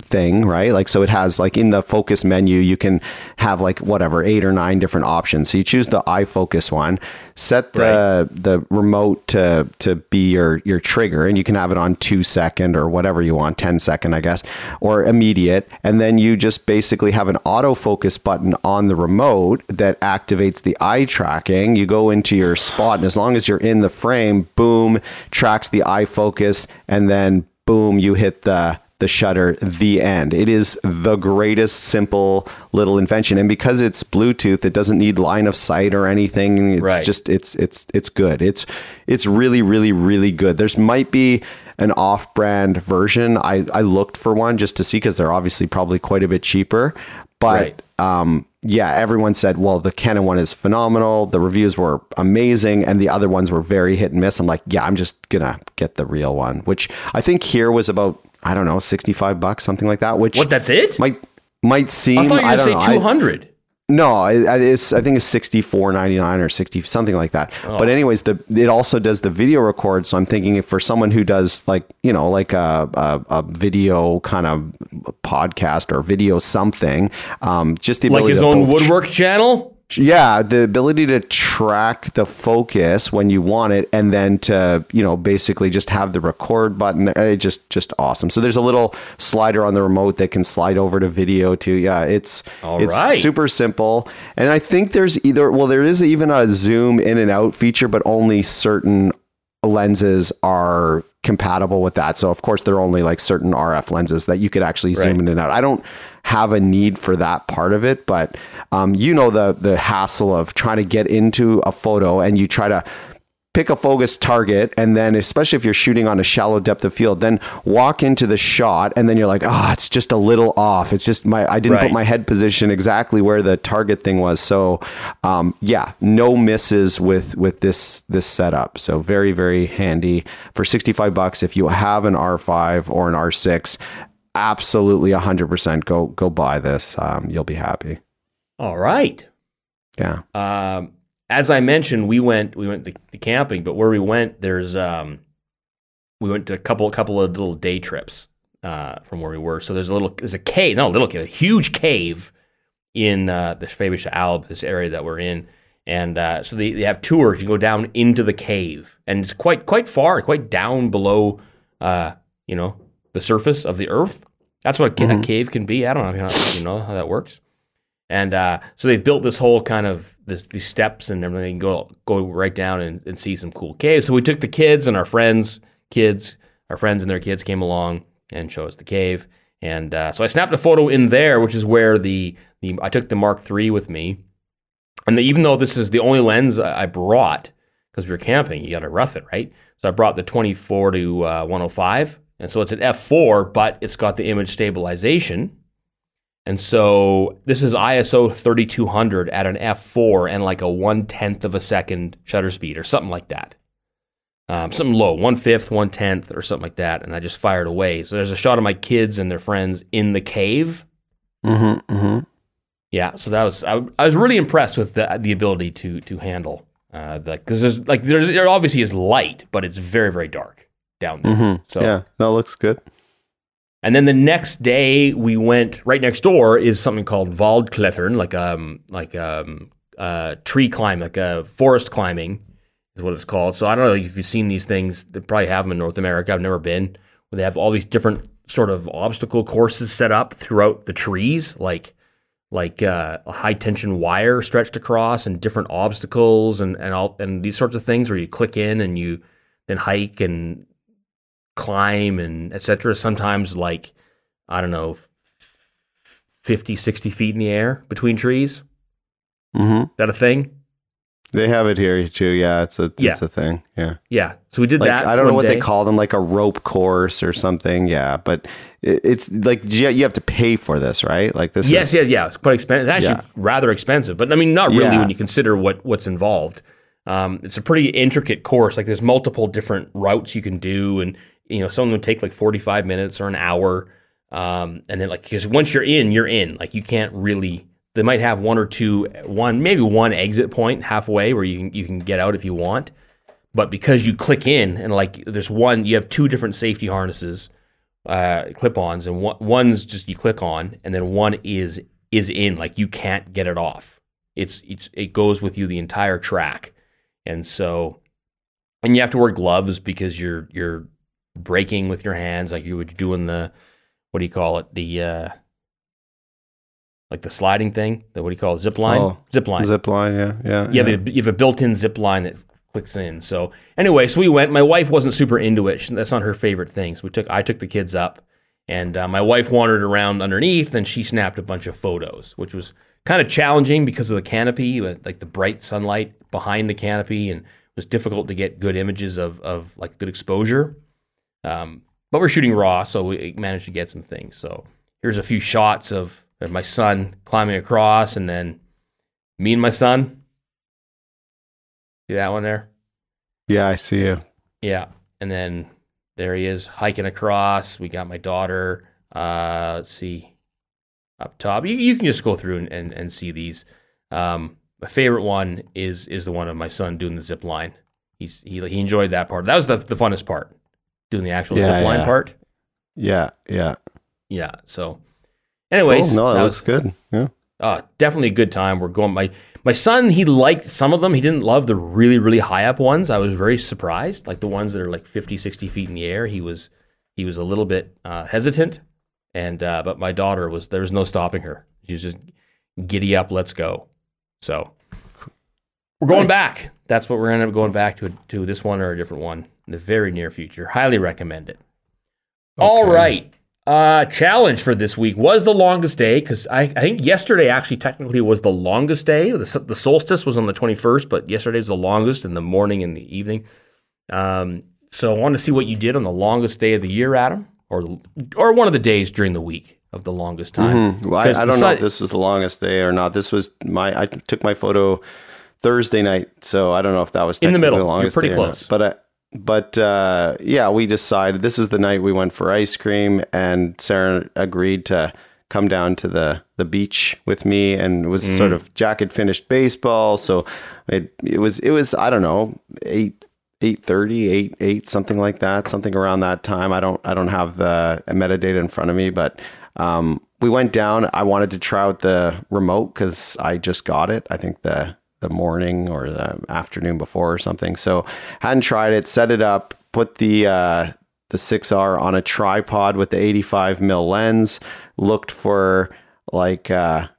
thing, right? Like, so it has like in the focus menu, you can have like whatever, 8 or 9 different options. So you choose the eye focus one, set the remote to be your trigger, and you can have it on 2-second or whatever you want, 10-second, I guess, or immediate. And then you just basically have an autofocus button on the remote that activates the eye tracking. You go into your spot, and as long as you're in the frame, boom, tracks the eye focus, and then boom, you hit the shutter, the end. It is the greatest simple little invention. And because it's Bluetooth, it doesn't need line of sight or anything. It's just, it's good. It's really, really, really good. There's might be an off-brand version. I looked for one just to see, cause they're obviously probably quite a bit cheaper, but, yeah, everyone said, well, the Canon one is phenomenal. The reviews were amazing. And the other ones were very hit and miss. I'm like, yeah, I'm just gonna get the real one, which I think here was about, I don't know, $65, something like that. Which that's it? Might seem. I thought you were going to say 200. I think it's $64.99 or 60, something like that. Oh. But anyways, it also does the video record. So I'm thinking if for someone who does like, you know, like a video kind of podcast or video something, just the ability like his own woodwork channel. Yeah, the ability to track the focus when you want it, and then to, you know, basically just have the record button. Just awesome. So there's a little slider on the remote that can slide over to video too. Yeah, it's super simple. And I think there is even a zoom in and out feature, but only certain lenses are compatible with that. So of course there are only like certain RF lenses that you could actually zoom in and out. I don't have a need for that part of it, but you know, the hassle of trying to get into a photo and you try to pick a focus target, and then especially if you're shooting on a shallow depth of field, then walk into the shot and then you're like, it's just a little off. It's just I didn't put my head position exactly where the target thing was. So no misses with this setup. So very, very handy for $65. If you have an R5 or an R6, absolutely 100% go buy this. You'll be happy. All right. Yeah. As I mentioned, we went the camping, but where we went, there's we went to a couple of little day trips from where we were. So there's a huge cave in the Schwäbische Alb, this area that we're in, and so they have tours. You can go down into the cave, and it's quite far, quite down below, you know, the surface of the earth. That's what a cave can be. I don't know how you know how that works. And so they've built this whole kind of these steps and everything. You can go right down and see some cool caves. So we took the kids and our friends and their kids came along and showed us the cave. And so I snapped a photo in there, which is where I took the Mark III with me. And even though this is the only lens I brought, because we were camping, you got to rough it, right? So I brought the 24 to 105. And so it's an f4, but it's got the image stabilization. And so this is ISO 3200 at an f4 and like a 1/10 of a second shutter speed or something like that. Something low, 1/5, 1/10 or something like that. And I just fired away. So there's a shot of my kids and their friends in the cave. Mm-hmm, mm-hmm. Yeah, so that was, I was really impressed with the ability to handle. Because there obviously is light, but it's very, very dark down there. Mm-hmm. So yeah, that looks good. And then the next day we went, right next door is something called Waldklettern, tree climb, like forest climbing is what it's called. So I don't know if you've seen these things. They probably have them in North America. I've never been. Where they have all these different sort of obstacle courses set up throughout the trees, like a high tension wire stretched across and different obstacles and these sorts of things where you click in and you then hike and climb and et cetera. Sometimes like, I don't know, 50, 60 feet in the air between trees. Mm-hmm. Is that a thing? They have it here too. Yeah. It's a thing. Yeah. Yeah. So we did like, that. I don't know what they call them, like a rope course or something. Yeah. But it's like, you have to pay for this, right? Like this. Yes. Yes. Yeah. It's quite expensive. It's actually rather expensive, but I mean, not really when you consider what's involved. It's a pretty intricate course. Like there's multiple different routes you can do. And, you know, some of them take like 45 minutes or an hour. And then like, because once you're in, like you can't really. They might have maybe one exit point halfway where you can get out if you want, but because you click in and like there's one, you have two different safety harnesses, clip-ons, and one's just you click on, and then one is in, like you can't get it off. It goes with you the entire track, and you have to wear gloves because you're braking with your hands like you would do in the, what do you call it, the like the sliding thing, what do you call it? Zip line? Oh, zip line. Zip line, yeah. You have a built-in zip line that clicks in. So anyway, so we went. My wife wasn't super into it. That's not her favorite thing. So I took the kids up, and my wife wandered around underneath, and she snapped a bunch of photos, which was kind of challenging because of the canopy, like the bright sunlight behind the canopy, and it was difficult to get good images of like good exposure. But we're shooting raw, so we managed to get some things. So here's a few shots of my son climbing across, and then me and my son. See that one there? Yeah, I see you. Yeah, and then there he is hiking across. We got my daughter. Let's see, up top. You can just go through and see these. My favorite one is the one of my son doing the zip line. He enjoyed that part. That was the funnest part, doing the actual zip line part. Yeah. So. Anyways, cool. No, that looks good. Yeah. Definitely a good time. We're going. My son, he liked some of them. He didn't love the really, really high up ones. I was very surprised. Like the ones that are like 50, 60 feet in the air. He was a little bit hesitant. And but my daughter there was no stopping her. She was just giddy up, let's go. So we're going back. That's what we're gonna end up going back to this one or a different one in the very near future. Highly recommend it. Okay. All right. Challenge for this week was the longest day, because I think yesterday actually technically was the longest day. The solstice was on the 21st, but yesterday was the longest in the morning and the evening. So I want to see what you did on the longest day of the year, Adam, or one of the days during the week of the longest time. Mm-hmm. Well, I don't know if this was the longest day or not. This was I took my photo Thursday night, so I don't know if that was technically in the middle. The longest You're pretty close, but yeah, we decided this is the night we went for ice cream, and Sarah agreed to come down to the beach with me, and was sort of Jack had finished baseball. So it was, I don't know, 8:30, eight, something like that, something around that time. I don't have the metadata in front of me, but, we went down. I wanted to try out the remote cause I just got it. I think the morning or the afternoon before or something. So hadn't tried it, set it up, put the 6R on a tripod with the 85 mil lens, looked for like, a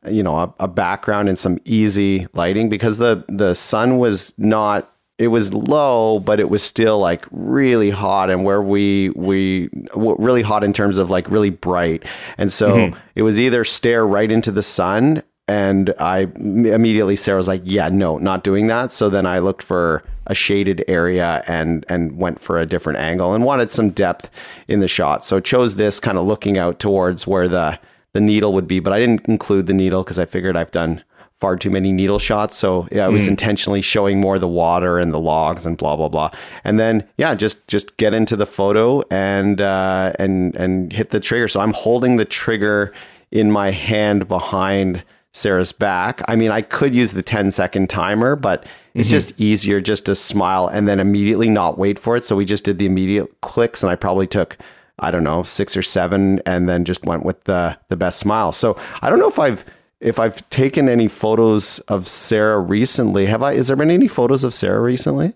background and some easy lighting, because the sun was not, it was low, but it was still like really hot, and where we really hot in terms of like really bright. And so it was either stare right into the sun. And I immediately, Sarah was like, yeah, no, not doing that. So then I looked for a shaded area and went for a different angle and wanted some depth in the shot. So chose this kind of looking out towards where the needle would be, but I didn't include the needle because I figured I've done far too many needle shots. So yeah, I was intentionally showing more the water and the logs and blah, blah, blah. And then, yeah, just get into the photo and hit the trigger. So I'm holding the trigger in my hand behind Sarah's back. I mean, I could use the 10-second timer, but it's just easier just to smile and then immediately not wait for it. So we just did the immediate clicks, and I probably took I don't know, 6 or 7, and then just went with the best smile. So I don't know if I've taken any photos of Sarah recently. Have I? Has there been any photos of Sarah recently?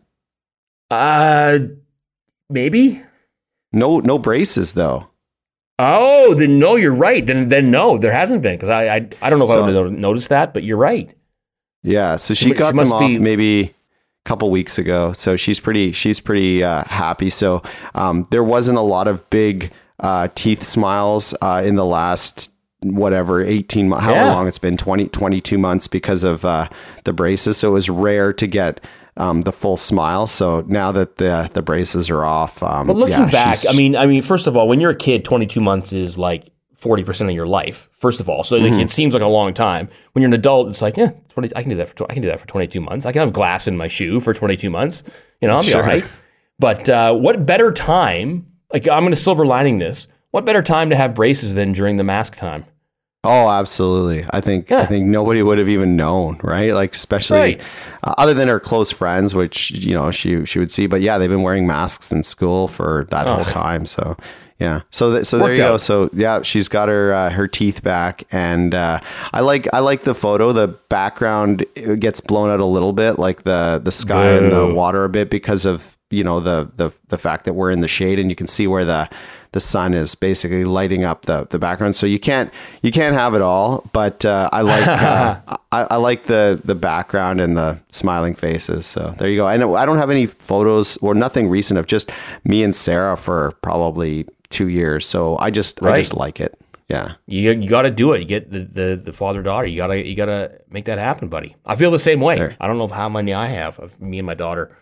Maybe. No braces though. Oh, then no, you're right. Then no, there hasn't been, because I don't know if I would have noticed that, but you're right. Yeah, so she got them off maybe couple weeks ago, so she's pretty happy. So there wasn't a lot of big teeth smiles in the last whatever 18 months, however long it's been, 22 months, because of the braces. So it was rare to get the full smile. So now that the braces are off, but looking back, I mean first of all, when you're a kid, 22 months is like 40% of your life, first of all. So like, it seems like a long time. When you're an adult, it's like, 20, I can do that for 22 months. I can have glass in my shoe for 22 months. You know, I'll be all right. But what better time, like I'm going to silver lining this, what better time to have braces than during the mask time? Oh, absolutely. I think nobody would have even known, right? Like, especially other than her close friends, which, you know, she would see, but yeah, they've been wearing masks in school for that whole time. So yeah. So there you go. So yeah, she's got her teeth back, and I like the photo. The background gets blown out a little bit, like the sky and the water a bit, because of, you know, the fact that we're in the shade and you can see where the sun is basically lighting up the background. So you can't have it all, but I like I like the background and the smiling faces. So there you go. And I don't have any photos or nothing recent of just me and Sarah for probably 2 years. So I just like it. Yeah. You got to do it. You get the father-daughter. You got to make that happen, buddy. I feel the same way. There. I don't know how many I have of me and my daughter.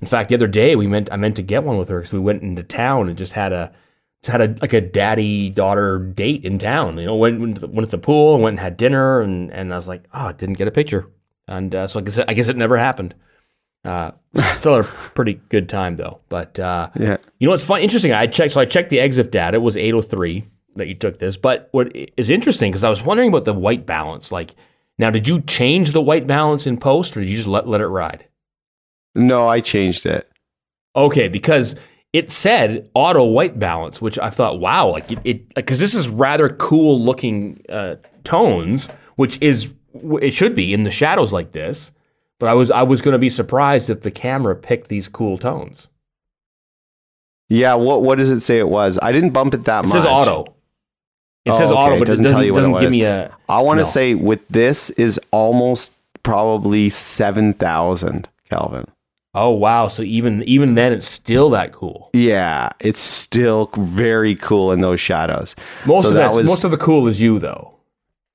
In fact, the other day I meant to get one with her, because we went into town and just had a like a daddy-daughter date in town. You know, went to the pool and went and had dinner, and I was like, I didn't get a picture. And so I guess it never happened. Still a pretty good time though. But yeah. You know what's fun, interesting? I checked the EXIF data. It was 803 that you took this. But what is interesting, because I was wondering about the white balance. Like, now, did you change the white balance in post, or did you just let it ride? No, I changed it. Okay, because it said auto white balance, which I thought, wow, like it because this is rather cool looking tones, which is it should be in the shadows like this. But I was going to be surprised if the camera picked these cool tones. Yeah, what does it say it was? I didn't bump it that much. It says auto. It says auto, but it doesn't tell you what it was. I want to say with this is almost probably 7,000 Kelvin. Oh, wow. So even then, it's still that cool. Yeah, it's still very cool in those shadows. Most of the cool is you, though.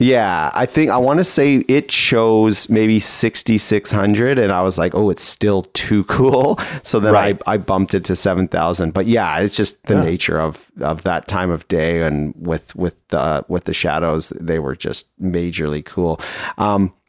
Yeah, I think I want to say it shows maybe 6,600, and I was like, oh, it's still too cool. So then I bumped it to 7,000. But yeah, it's just the nature of that time of day, and with the shadows, they were just majorly cool.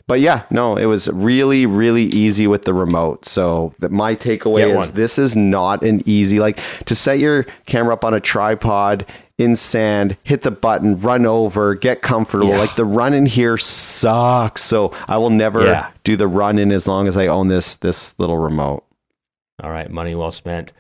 But yeah, no, it was really, really easy with the remote. So my takeaway is this is not an easy, like, to set your camera up on a tripod in sand, hit the button, run over, get comfortable. Yeah. Like, the run in here sucks. So I will never do the run in as long as I own this little remote. All right. Money well spent.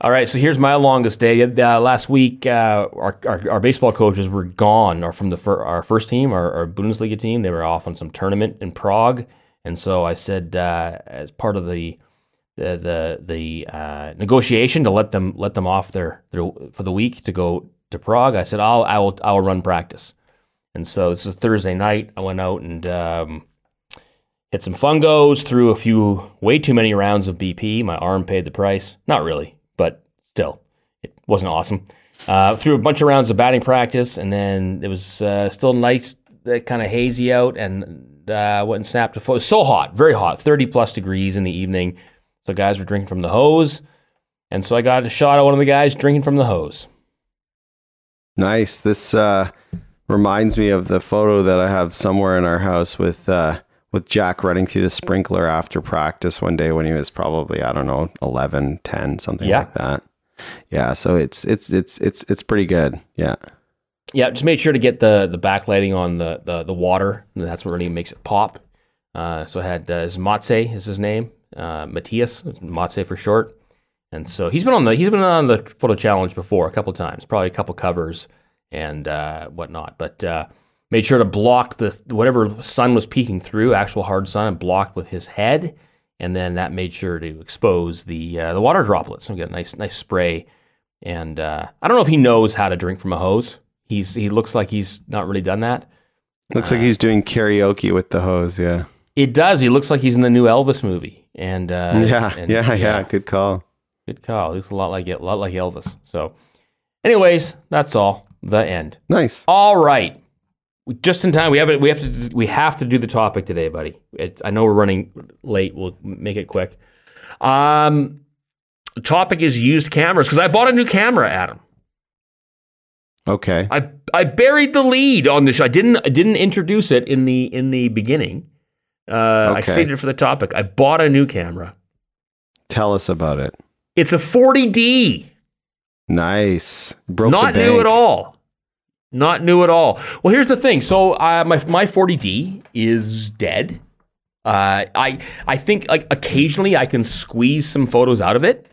All right. So here's my longest day. Last week, our baseball coaches were gone, or from our first team, our Bundesliga team. They were off on some tournament in Prague. And so I said, as part of the negotiation to let them off their for the week to go to Prague, I said, I will run practice. And so this is a Thursday night. I went out and hit some fungos, threw a few, way too many rounds of BP. My arm paid the price. Not really, but still, it wasn't awesome. Threw a bunch of rounds of batting practice, and then it was still nice, kind of hazy out, and went and snapped a photo. It was so hot, very hot, 30 plus degrees in the evening. So guys were drinking from the hose, and so I got a shot at one of the guys drinking from the hose. Nice. This reminds me of the photo that I have somewhere in our house with Jack running through the sprinkler after practice one day when he was probably, I don't know, 11, 10, something like that. Yeah. So it's pretty good. Yeah. Yeah. Just made sure to get the backlighting on the water. And that's what really makes it pop. So I had Matze is his name, Matthias, Matze for short. And so he's been on the photo challenge before a couple of times, probably a couple covers and whatnot. But made sure to block the whatever sun was peeking through, actual hard sun, and blocked with his head. And then that made sure to expose the water droplets. So we got a nice spray. And I don't know if he knows how to drink from a hose. He looks like he's not really done that. Looks like he's doing karaoke with the hose. Yeah, it does. He looks like he's in the new Elvis movie. And good call. Good call. Looks a lot like Elvis. So, anyways, that's all. The end. Nice. All right. Just in time. We have to do the topic today, buddy. I know we're running late. We'll make it quick. The topic is used cameras because I bought a new camera, Adam. Okay. I buried the lead on this. I didn't introduce it in the beginning. Okay. I saved it for the topic. I bought a new camera. Tell us about it. It's a 40D. Nice. Broke the bank. Not new at all. Well, here's the thing. So my 40D is dead. I think like occasionally I can squeeze some photos out of it,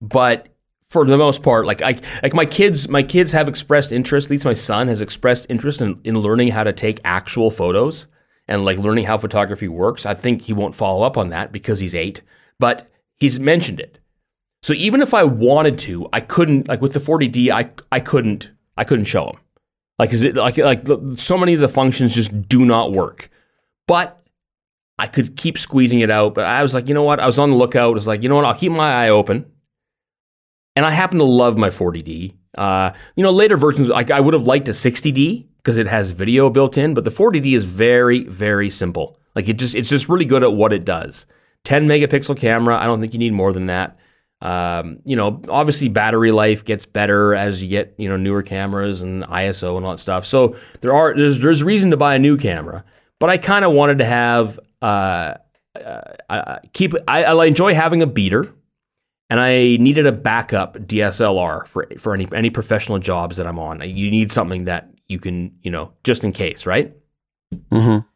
but for the most part, my kids have expressed interest. At least my son has expressed interest in learning how to take actual photos and like learning how photography works. I think he won't follow up on that because he's 8, but he's mentioned it. So even if I wanted to, I couldn't, like with the 40D, I couldn't show him. Like, is it like so many of the functions just do not work, but I could keep squeezing it out. But I was like, you know what? I was on the lookout. I was like, you know what? I'll keep my eye open. And I happen to love my 40D. Later versions, like I would have liked a 60D because it has video built in, but the 40D is very, very simple. Like it's just really good at what it does. 10 megapixel camera. I don't think you need more than that. Obviously battery life gets better as you get, newer cameras and ISO and all that stuff. So there's reason to buy a new camera, but I kind of wanted to have, I enjoy having a beater, and I needed a backup DSLR for any professional jobs that I'm on. You need something that you can, just in case, right? Mm-hmm.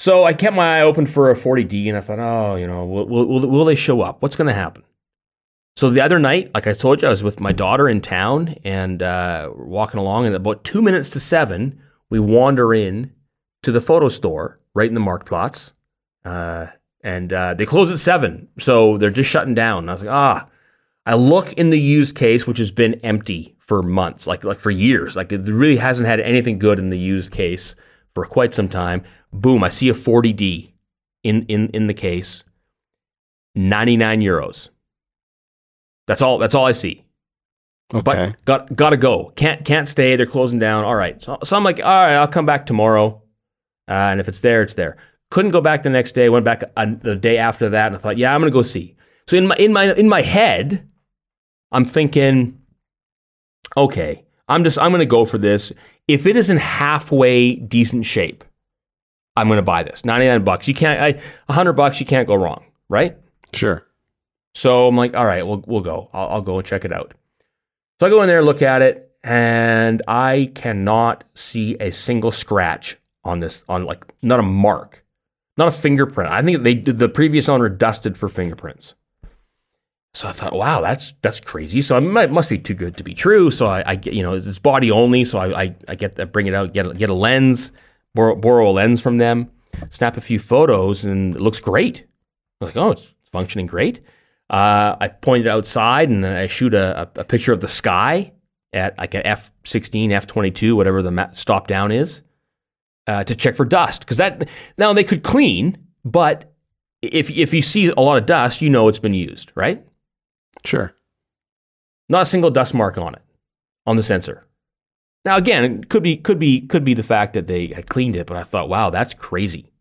So I kept my eye open for a 40D and I thought, will they show up? What's going to happen? So the other night, like I told you, I was with my daughter in town and we're walking along, and about 2 minutes to 7, we wander in to the photo store right in the Markplatz, and they close at 7, so they're just shutting down. And I was like, I look in the used case, which has been empty for months, like for years. Like it really hasn't had anything good in the used case for quite some time. Boom, I see a 40D in the case, 99 euros. That's all I see. Okay. But gotta go. Can't stay. They're closing down. All right. So I'm like, all right, I'll come back tomorrow. And if it's there, it's there. Couldn't go back the next day. Went back the day after that, and I thought, yeah, I'm gonna go see. So in my head, I'm thinking, okay, I'm gonna go for this. If it is in halfway decent shape, I'm gonna buy this. $99. You can't. $100. You can't go wrong. Right? Sure. So I'm like, all right, we'll go. I'll go and check it out. So I go in there, look at it, and I cannot see a single scratch on this, not a mark, not a fingerprint. I think the previous owner dusted for fingerprints. So I thought, wow, that's crazy. So it must be too good to be true. So I it's body only. So I get to bring it out, get a lens, borrow a lens from them, snap a few photos, and it looks great. I'm like, oh, it's functioning great. I pointed outside and I shoot a picture of the sky at like an F-16, F-22, whatever the stop down is, to check for dust. Because now they could clean, but if you see a lot of dust, it's been used, right? Sure. Not a single dust mark on it, on the sensor. Now again, it could be the fact that they had cleaned it, but I thought, wow, that's crazy.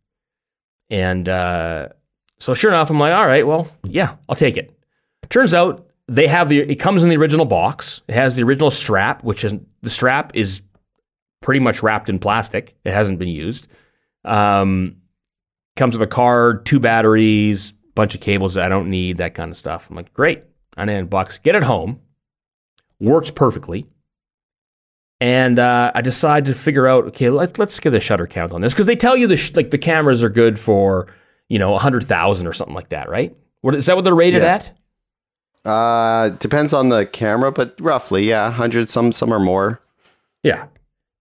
And so sure enough, I'm like, all right, well, yeah, I'll take it. Turns out they have it comes in the original box. It has the original strap, which is, the strap is pretty much wrapped in plastic. It hasn't been used. Comes with a card, 2 batteries, bunch of cables that I don't need, that kind of stuff. I'm like, great, $99, get it home. Works perfectly. And I decided to figure out, okay, let's get a shutter count on this, because they tell you the cameras are good for 100,000 or something like that, right? What is that? What they're rated at? Depends on the camera, but roughly, yeah, 100. Some are more. Yeah.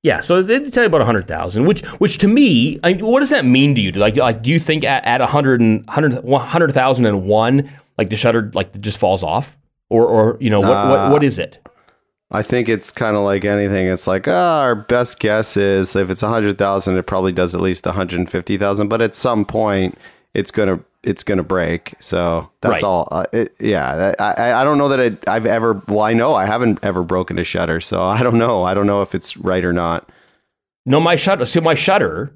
Yeah, so they tell you about 100,000, which to me, I mean, what does that mean to you? Like, do you think at 100,001, like the shutter like just falls off, or you know what is it? I think it's kind of like anything. It's like our best guess is if it's 100,000, it probably does at least 150,000, but at some point it's gonna break. So that's right. All. Yeah, I don't know that I've ever. Well, I know I haven't ever broken a shutter, so I don't know. I don't know if it's right or not. No, my shutter. See, my shutter,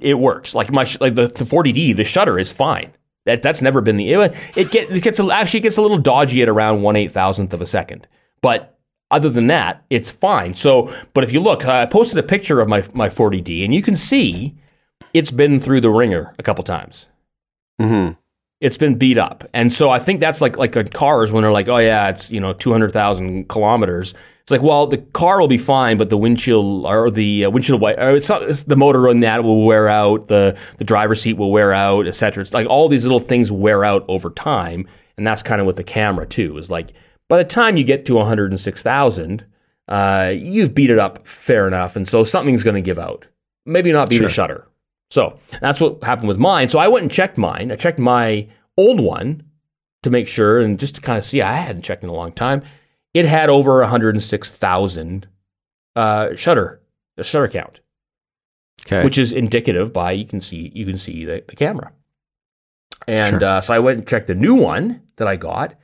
it works. Like the 40D, the shutter is fine. That's never been the. It gets a little dodgy at around 1/8000th of a second, but. Other than that, it's fine. So, but if you look, I posted a picture of my 40D, and you can see it's been through the ringer a couple times. Mm-hmm. It's been beat up, and so I think that's like cars when they're like, oh yeah, it's 200,000 kilometers. It's like, well, the car will be fine, but the windshield or the windshield wipe, it's the motor on that will wear out, the driver's seat will wear out, etc. It's like all these little things wear out over time, and that's kind of with the camera too. Is like. By the time you get to 106,000, you've beat it up fair enough, and so something's going to give out. Maybe not be the shutter. So that's what happened with mine. So I went and checked mine. I checked my old one to make sure and just to kind of see. I hadn't checked in a long time. It had over 106,000 shutter count, okay. Which is indicative by you can see the camera. And so I went and checked the new one that I got.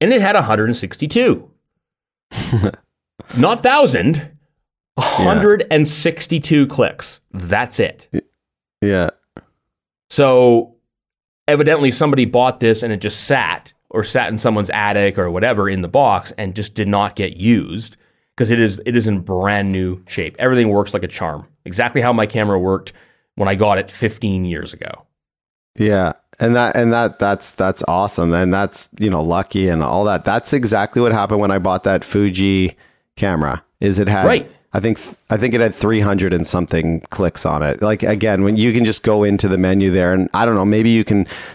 And it had 162, not 1,000, 162 clicks. That's it. Yeah. So evidently somebody bought this and it just sat in someone's attic or whatever in the box and just did not get used because it is in brand new shape. Everything works like a charm. Exactly how my camera worked when I got it 15 years ago. Yeah. And that's awesome. And that's, lucky and all that. That's exactly what happened when I bought that Fuji camera is it had, right. I think it had 300 and something clicks on it. Like, again, when you can just go into the menu there and I don't know, maybe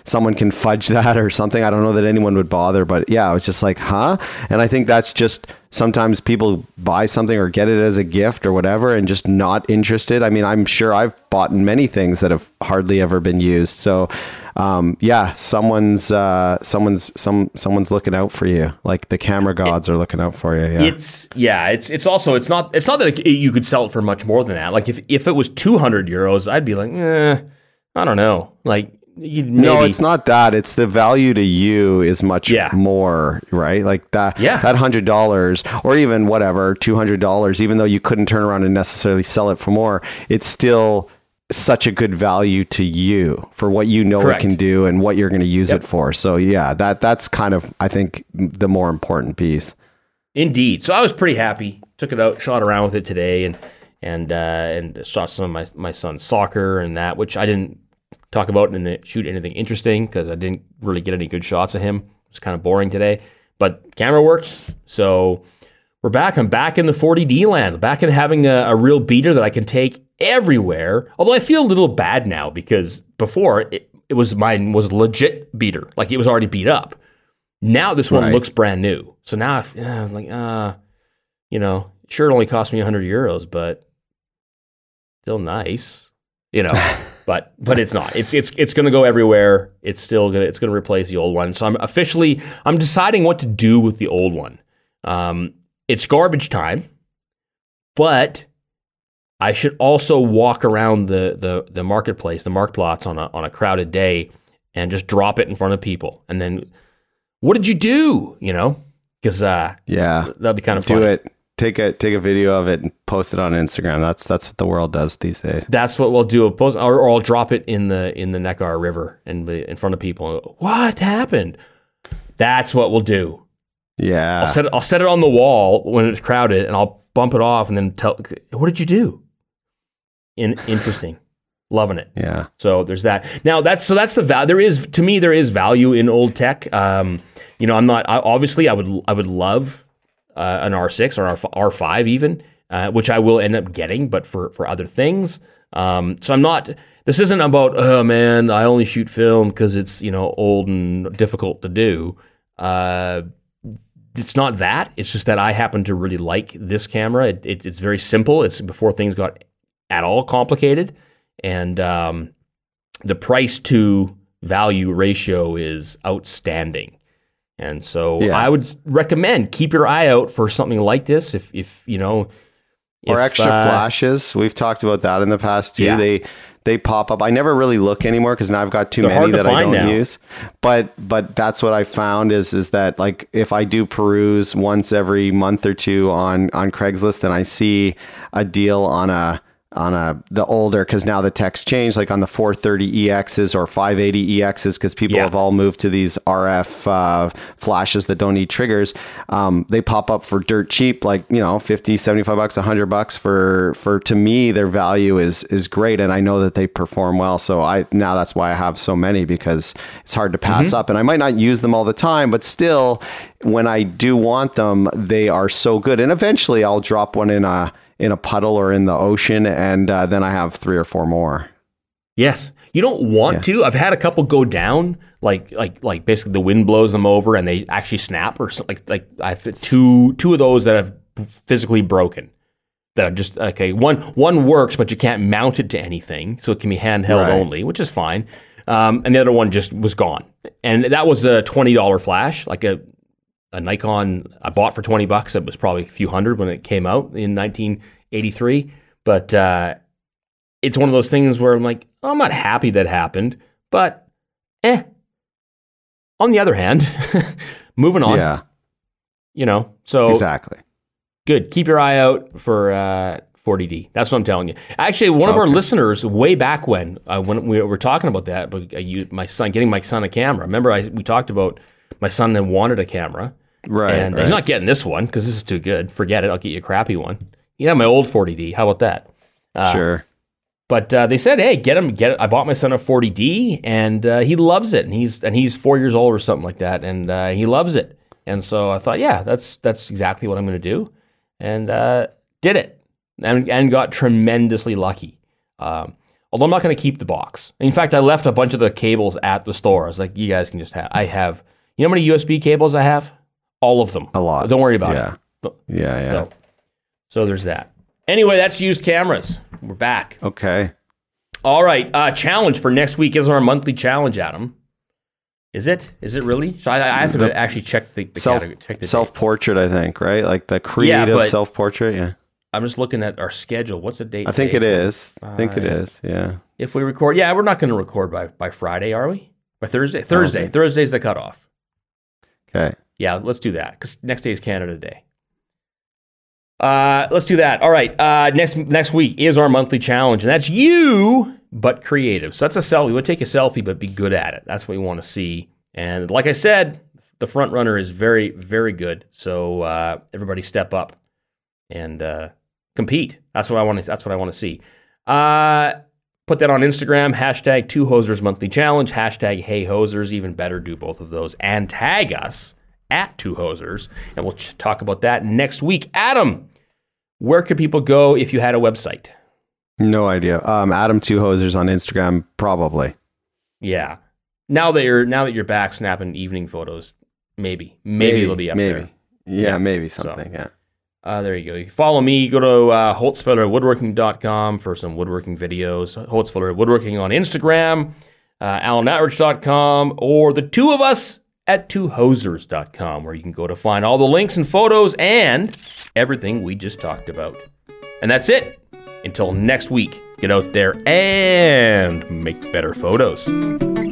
someone can fudge that or something. I don't know that anyone would bother, but yeah, I was just like, huh? And I think that's just sometimes people buy something or get it as a gift or whatever and just not interested. I mean, I'm sure I've bought many things that have hardly ever been used. So, someone's looking out for you. Like the camera gods are looking out for you. Yeah. It's also not that you could sell it for much more than that. Like if it was 200 euros, I'd be like, I don't know. Like maybe. No, it's not that. It's the value to you is much more, right? Like that. Yeah. That $100 or even whatever $200, even though you couldn't turn around and necessarily sell it for more, it's still. Such a good value to you for what Correct. It can do and what you're going to use it for. So yeah, that's kind of, I think, the more important piece. Indeed. So I was pretty happy. Took it out, shot around with it today and shot some of my son's soccer and that, which I didn't talk about and didn't shoot anything interesting because I didn't really get any good shots of him. It was kind of boring today, but camera works. So we're back. I'm back in the 40D land, back in having a real beater that I can take everywhere, although I feel a little bad now because before mine was legit beater, like it was already beat up. Now this one looks brand new, so now I'm like, sure it only cost me 100 euros, but still nice, But it's not. It's gonna go everywhere. It's still gonna replace the old one. So I'm deciding what to do with the old one. It's garbage time, but. I should also walk around the marketplace, the Markplatz on a crowded day and just drop it in front of people. And then what did you do? Because that'd be kind of fun. Do it. Take a video of it and post it on Instagram. That's what the world does these days. That's what we'll do. Or I'll drop it in the Neckar River and in front of people. And go, what happened? That's what we'll do. Yeah. I'll set it on the wall when it's crowded and I'll bump it off and then tell, what did you do? Interesting. Loving it. Yeah. So there's that. Now that's the value. To me, there is value in old tech. I would love an R6 or R5 even, which I will end up getting, but for other things. So I'm not, this isn't about, oh man, I only shoot film because it's, old and difficult to do. It's not that. It's just that I happen to really like this camera. It's very simple. It's before things got at all complicated. And the price to value ratio is outstanding. And so I would recommend keep your eye out for something like this. If you know, or extra flashes. We've talked about that in the past too. Yeah. They pop up. I never really look anymore because now I've got too many that I don't use. But that's what I found is that, like, if I do peruse once every month or two on Craigslist, then I see a deal on the older, because now the tech's changed, like on the 430 EXs or 580 EXs, because people have all moved to these RF flashes that don't need triggers. They pop up for dirt cheap, like, you know, $50, $75, $100 for to me, their value is great. And I know that they perform well. So now that's why I have so many, because it's hard to pass up, and I might not use them all the time, but still, when I do want them, they are so good. And eventually I'll drop one in a puddle or in the ocean, and then I have 3 or 4 more. Yes. You don't want to. I've had a couple go down, like basically the wind blows them over and they actually snap, or like I've two of those that I've physically broken. That are just okay. One works, but you can't mount it to anything, so it can be handheld only, which is fine. And the other one just was gone. And that was a $20 flash, like a Nikon I bought for $20. It was probably a few hundred when it came out in 1983. But it's one of those things where I'm like, oh, I'm not happy that happened, but on the other hand, moving on, you know, so exactly good. Keep your eye out for 4DD. That's what I'm telling you. Actually, one of our listeners way back when we were talking about that, but my son getting a camera, remember we talked about my son then wanted a camera. Right. And he's not getting this one because this is too good. Forget it. I'll get you a crappy one. You know, my old 40D. How about that? Sure. But they said, hey, get it. I bought my son a 40D, and he loves it. And he's 4 years old or something like that. And he loves it. And so I thought, yeah, that's exactly what I'm going to do. And did it and got tremendously lucky. Although I'm not going to keep the box. And in fact, I left a bunch of the cables at the store. I was like, you guys can just have, I have. You know how many USB cables I have? All of them. A lot. Don't worry about it. Yeah. So there's that. Anyway, that's used cameras. We're back. Okay. All right. Challenge for next week is our monthly challenge, Adam. Is it? Is it really? So I have to actually check the category. Check the self-portrait, date. I think, right? Like the creative self-portrait, I'm just looking at our schedule. What's the date? I think it is. I think it is, yeah. If we record, we're not going to record by Friday, are we? By Thursday? Thursday. Okay. Thursday's the cutoff. Okay. Yeah, let's do that, because next day is Canada Day. Let's do that. All right. Next week is our monthly challenge, and that's you, but creative. So that's a selfie. We'll take a selfie, but be good at it. That's what we want to see. And like I said, the front runner is very, very good. So everybody step up and compete. That's what I want to. That's what I want to see. Put that on Instagram, #2HosersMonthlyChallenge, #HeyHosers, even better, do both of those, and tag us at 2Hosers, and we'll talk about that next week. Adam, where could people go if you had a website? No idea. Adam2Hosers on Instagram, probably. Yeah. Now that you're back snapping evening photos, maybe it'll be up there. Yeah, maybe something, there you go. You can follow me. Go to holtzfellerwoodworking.com for some woodworking videos. holtzfellerwoodworking on Instagram, alanatridge.com, or the two of us at 2hosers.com, where you can go to find all the links and photos and everything we just talked about. And that's it. Until next week, get out there and make better photos.